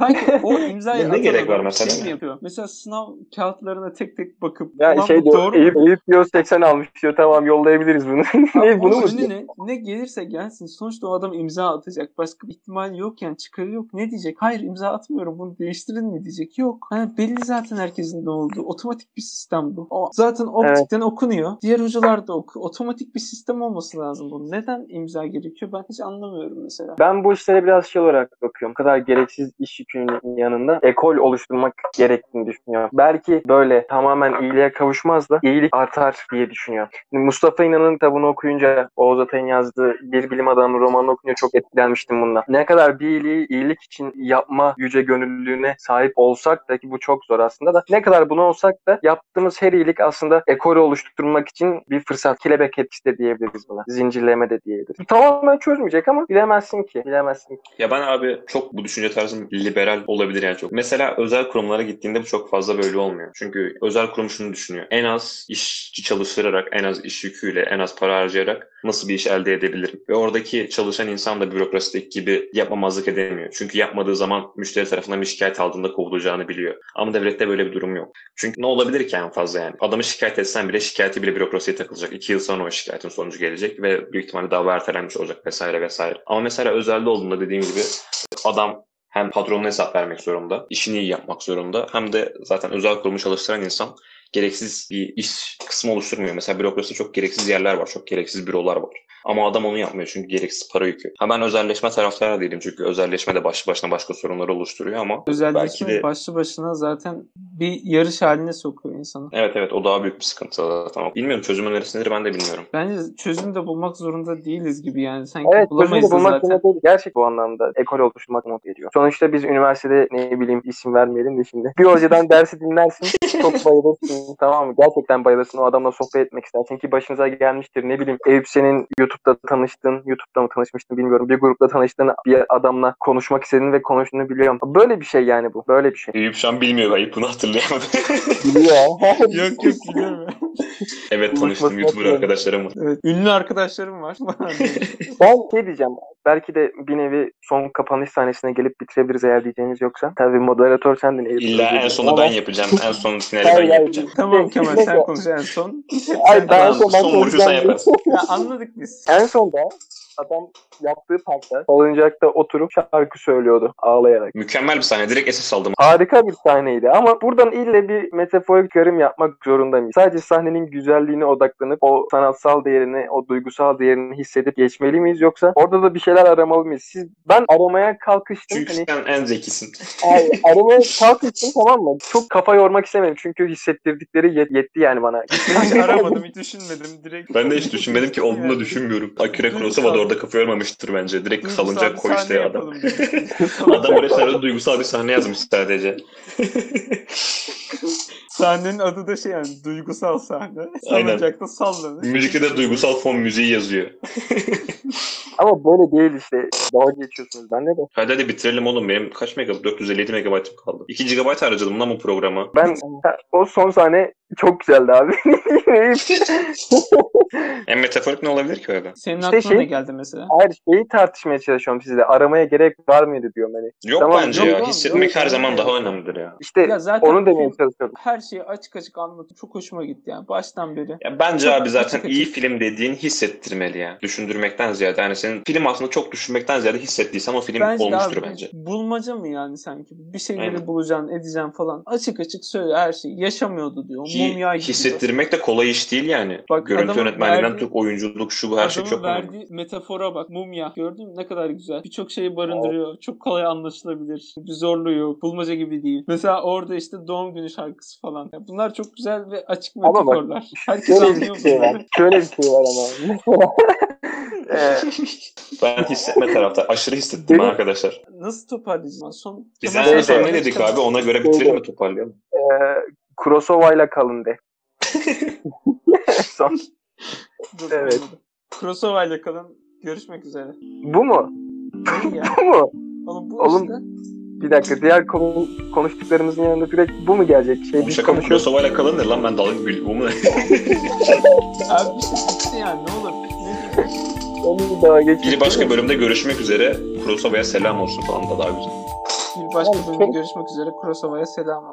sanki o imzayı ne gerek var mesela? Şey mi yapıyor? Mesela sınav kağıtlarına tek tek bakıp ya şey doğru Eyüp diyor 80 almış diyor. Tamam yollayabiliriz bunu. Ne bunu mu? Ne gelirse gelsin. Sonuçta o adam imza atacak. Başka bir ihtimal yok yani çıkarı yok. Ne diyecek? Hayır imza atmıyorum. Bunu değiştirin mi diyecek? Yok. Yani belli zaten herkesin ne olduğu. Otomatik bir sistem bu. O zaten optikten okunuyor. Diğer hocalar da okuyor. Otomatik bir sistem olması lazım bunun. Neden imza gerekiyor? Ben hiç anlamıyorum mesela. Ben bu işlere biraz şey olarak bakıyorum. O kadar gereksiz iş yükünün yanında ekol oluşturmak gerektiğini düşünüyorum. Belki böyle tamamen iyiliğe kavuşmaz da iyilik artar diye düşünüyorum. Şimdi Mustafa İnan'ın kitabını okuyunca Oğuz Atay'ın yazdığı Bir Bilim Adamı romanını okuyunca çok etkilenmiştim bundan. Ne kadar bir iyiliği iyilik için yapma yüce gönüllülüğüne sahip olsak da ki bu çok zor aslında da ne kadar bunu olsak da yaptığımız her iyilik aslında ekol oluşturmak için bir fırsat. Kelebek etkisi de diyebiliriz buna. Zincirleme de diyebiliriz. Tamamen çözmeyecek ama bilemezsin ki. Ya ben abi çok bu düşünce tarzım liberal olabilir yani çok. Mesela özel kurumlara gittiğinde bu çok fazla böyle olmuyor. Çünkü özel kurum şunu düşünüyor. En az işçi çalıştırarak, en az iş yüküyle, en az para harcayarak nasıl bir iş elde edebilirim? Ve oradaki çalışan insan da bürokrasideki gibi yapmamazlık edemiyor. Çünkü yapmadığı zaman müşteri tarafından bir şikayet aldığında kovulacağını biliyor. Ama devlette böyle bir durum yok. Çünkü ne olabilir ki en fazla yani? Adamı şikayet etsen bile şikayeti bile bürokrasiye takılacak. 2 yıl sonra o şikayetin sonucu gelecek ve büyük ihtimalle dava ertelenmiş olacak vesaire. Ama mesela özelde olduğunda dediğim gibi adam hem patronuna hesap vermek zorunda, işini iyi yapmak zorunda hem de zaten özel kurumu çalıştıran insan gereksiz bir iş kısmı oluşturmuyor. Mesela bürokraside çok gereksiz yerler var, çok gereksiz bürolar var. Ama adam onu yapmıyor çünkü gereksiz para yükü. Ha ben özelleşme taraftarı değilim çünkü özelleşme de başlı başına başka sorunları oluşturuyor ama özelleşme belki de... başlı başına zaten bir yarış haline sokuyor insanı. Evet o daha büyük bir sıkıntı zaten. Bilmiyorum çözüm önerisidir ben de bilmiyorum. Bence çözüm de bulmak zorunda değiliz gibi yani. Sanki evet, bulamayız zaten. Evet çözüm de bulmak gerçek bu anlamda ekol oluşturmak mı geliyor. Sonuçta biz üniversitede ne bileyim isim vermeyelim de şimdi. Bir hocadan dersi dinlersin çok bayılırsın. Tamam mı? Gerçekten bayılırsın. O adamla sohbet etmek istersin ki başınıza gelmiştir. Ne bileyim Eyüp senin YouTube'da mı tanışmıştın bilmiyorum. Bir grupla tanıştığın bir adamla konuşmak istediğini ve konuştuğunu biliyorum. Böyle bir şey yani bu. Böyle bir şey. Eyüp şu an bilmiyor. Eyüp bunu hatırlayamadı. Yok biliyorum. Evet tanıştım YouTuber arkadaşlarım var. Evet, ünlü arkadaşlarım var. Ben şey diyeceğim. Belki de bir nevi son kapanış sahnesine gelip bitirebiliriz eğer diyeceğiniz yoksa. Tabii moderatör sendin. İlla en sonu ben yapacağım. En son finali ben yapacağım. Tamam Kemal sen konuş en son. Hayır ben en son vuruşu sen yaparsın. Ya anladık biz. En sonda adam yaptığı parkta salıncakta oturup şarkı söylüyordu ağlayarak. Mükemmel bir sahne. Direkt esas aldım. Harika bir sahneydi ama buradan ille bir metaforik yorum yapmak zorunda mıyız? Sadece sahnenin güzelliğine odaklanıp o sanatsal değerini, o duygusal değerini hissedip geçmeli miyiz yoksa orada da bir şeyler aramalı mıyız? Ben aramaya kalkıştım. Çünkü sen en zekisin. Aramaya kalkıştım tamam mı? Çok kafa yormak istemedim çünkü hissettirdikleri yetti yani bana. Hiç aramadım, hiç düşünmedim. Direkt. Ben de hiç düşünmedim ki olduğunu da düşünmüyorum. Akira Kurosawa'da orada kafa yormamıştır bence. Direkt salıncak koy işte adam. Adam oraya sadece duygusal bir sahne yazmış sadece. Sahnenin adı da şey yani duygusal sahne. Salıncakta sallanır. Müzikte de duygusal fon müziği yazıyor. Ama böyle değil işte. Dalga geçiyorsunuz bende de. Hadi bitirelim oğlum. Benim kaç megabayt? 457 megabaytım kaldı. 2 GB harcadım lan bu programa. Ben o son sahne çok güzeldi abi. En metaforik ne olabilir ki öyle? Senin işte aklına ne geldi mesela? Hayır şeyi tartışmaya çalışıyorum sizle. Aramaya gerek var mıydı diyorum hani. Yok tamam, bence ya. Hissetmek her zaman daha önemlidir ya. İşte ya zaten onu demeye çalışıyorum. Her şeyi açık anlatıp çok hoşuma gitti yani. Baştan beri. Ya bence çok abi zaten iyi film dediğin hissettirmeli ya. Düşündürmekten ziyade. Yani senin film aslında çok düşünmekten ziyade hissettiysen o film bence olmuştur abi, bence. Bulmaca mı yani sanki? Bir şeyleri bulacaksın, edeceksin falan. Açık söyle her şeyi. Yaşamıyordu diyor. iyi hissettirmek de kolay iş değil yani. Bak, görüntü yönetmenliğinden tut, oyunculuk, şu bu her şey çok önemli. Verdiği metafora bak, mumya, gördün mü ne kadar güzel. Birçok şeyi barındırıyor. Çok kolay anlaşılabilir. Bir zorluğu yok. Bulmaca gibi değil. Mesela orada işte doğum günü şarkısı falan. Ya bunlar çok güzel ve açık metaforlar. Herkes anlıyor bunları. Şöyle bir şey var ama. Ben hissetme tarafta. Aşırı hissettim arkadaşlar. Nasıl toparlayacağız? Biz en son ne dedik abi? Ona göre bitirelim mi, toparlayalım? Kurosawa'yla kalın de. Son. Evet. Kurosawa'yla kalın. Görüşmek üzere. Bu mu? Bu mu? Oğlum bu işte. Bir dakika. Diğer konuştuklarımızın yanında direkt bu mu gelecek? Şey, şaka mı? Kurosawa'yla kalın ne lan? Ben dalga gülüyorum. Bu mu? Abi bir şey bitti yani. Ne olur. Bir başka bölümde görüşmek üzere. Kurosawa'ya selam olsun falan da daha güzel. Bir başka bölümde görüşmek üzere. Kurosawa'ya selam olsun.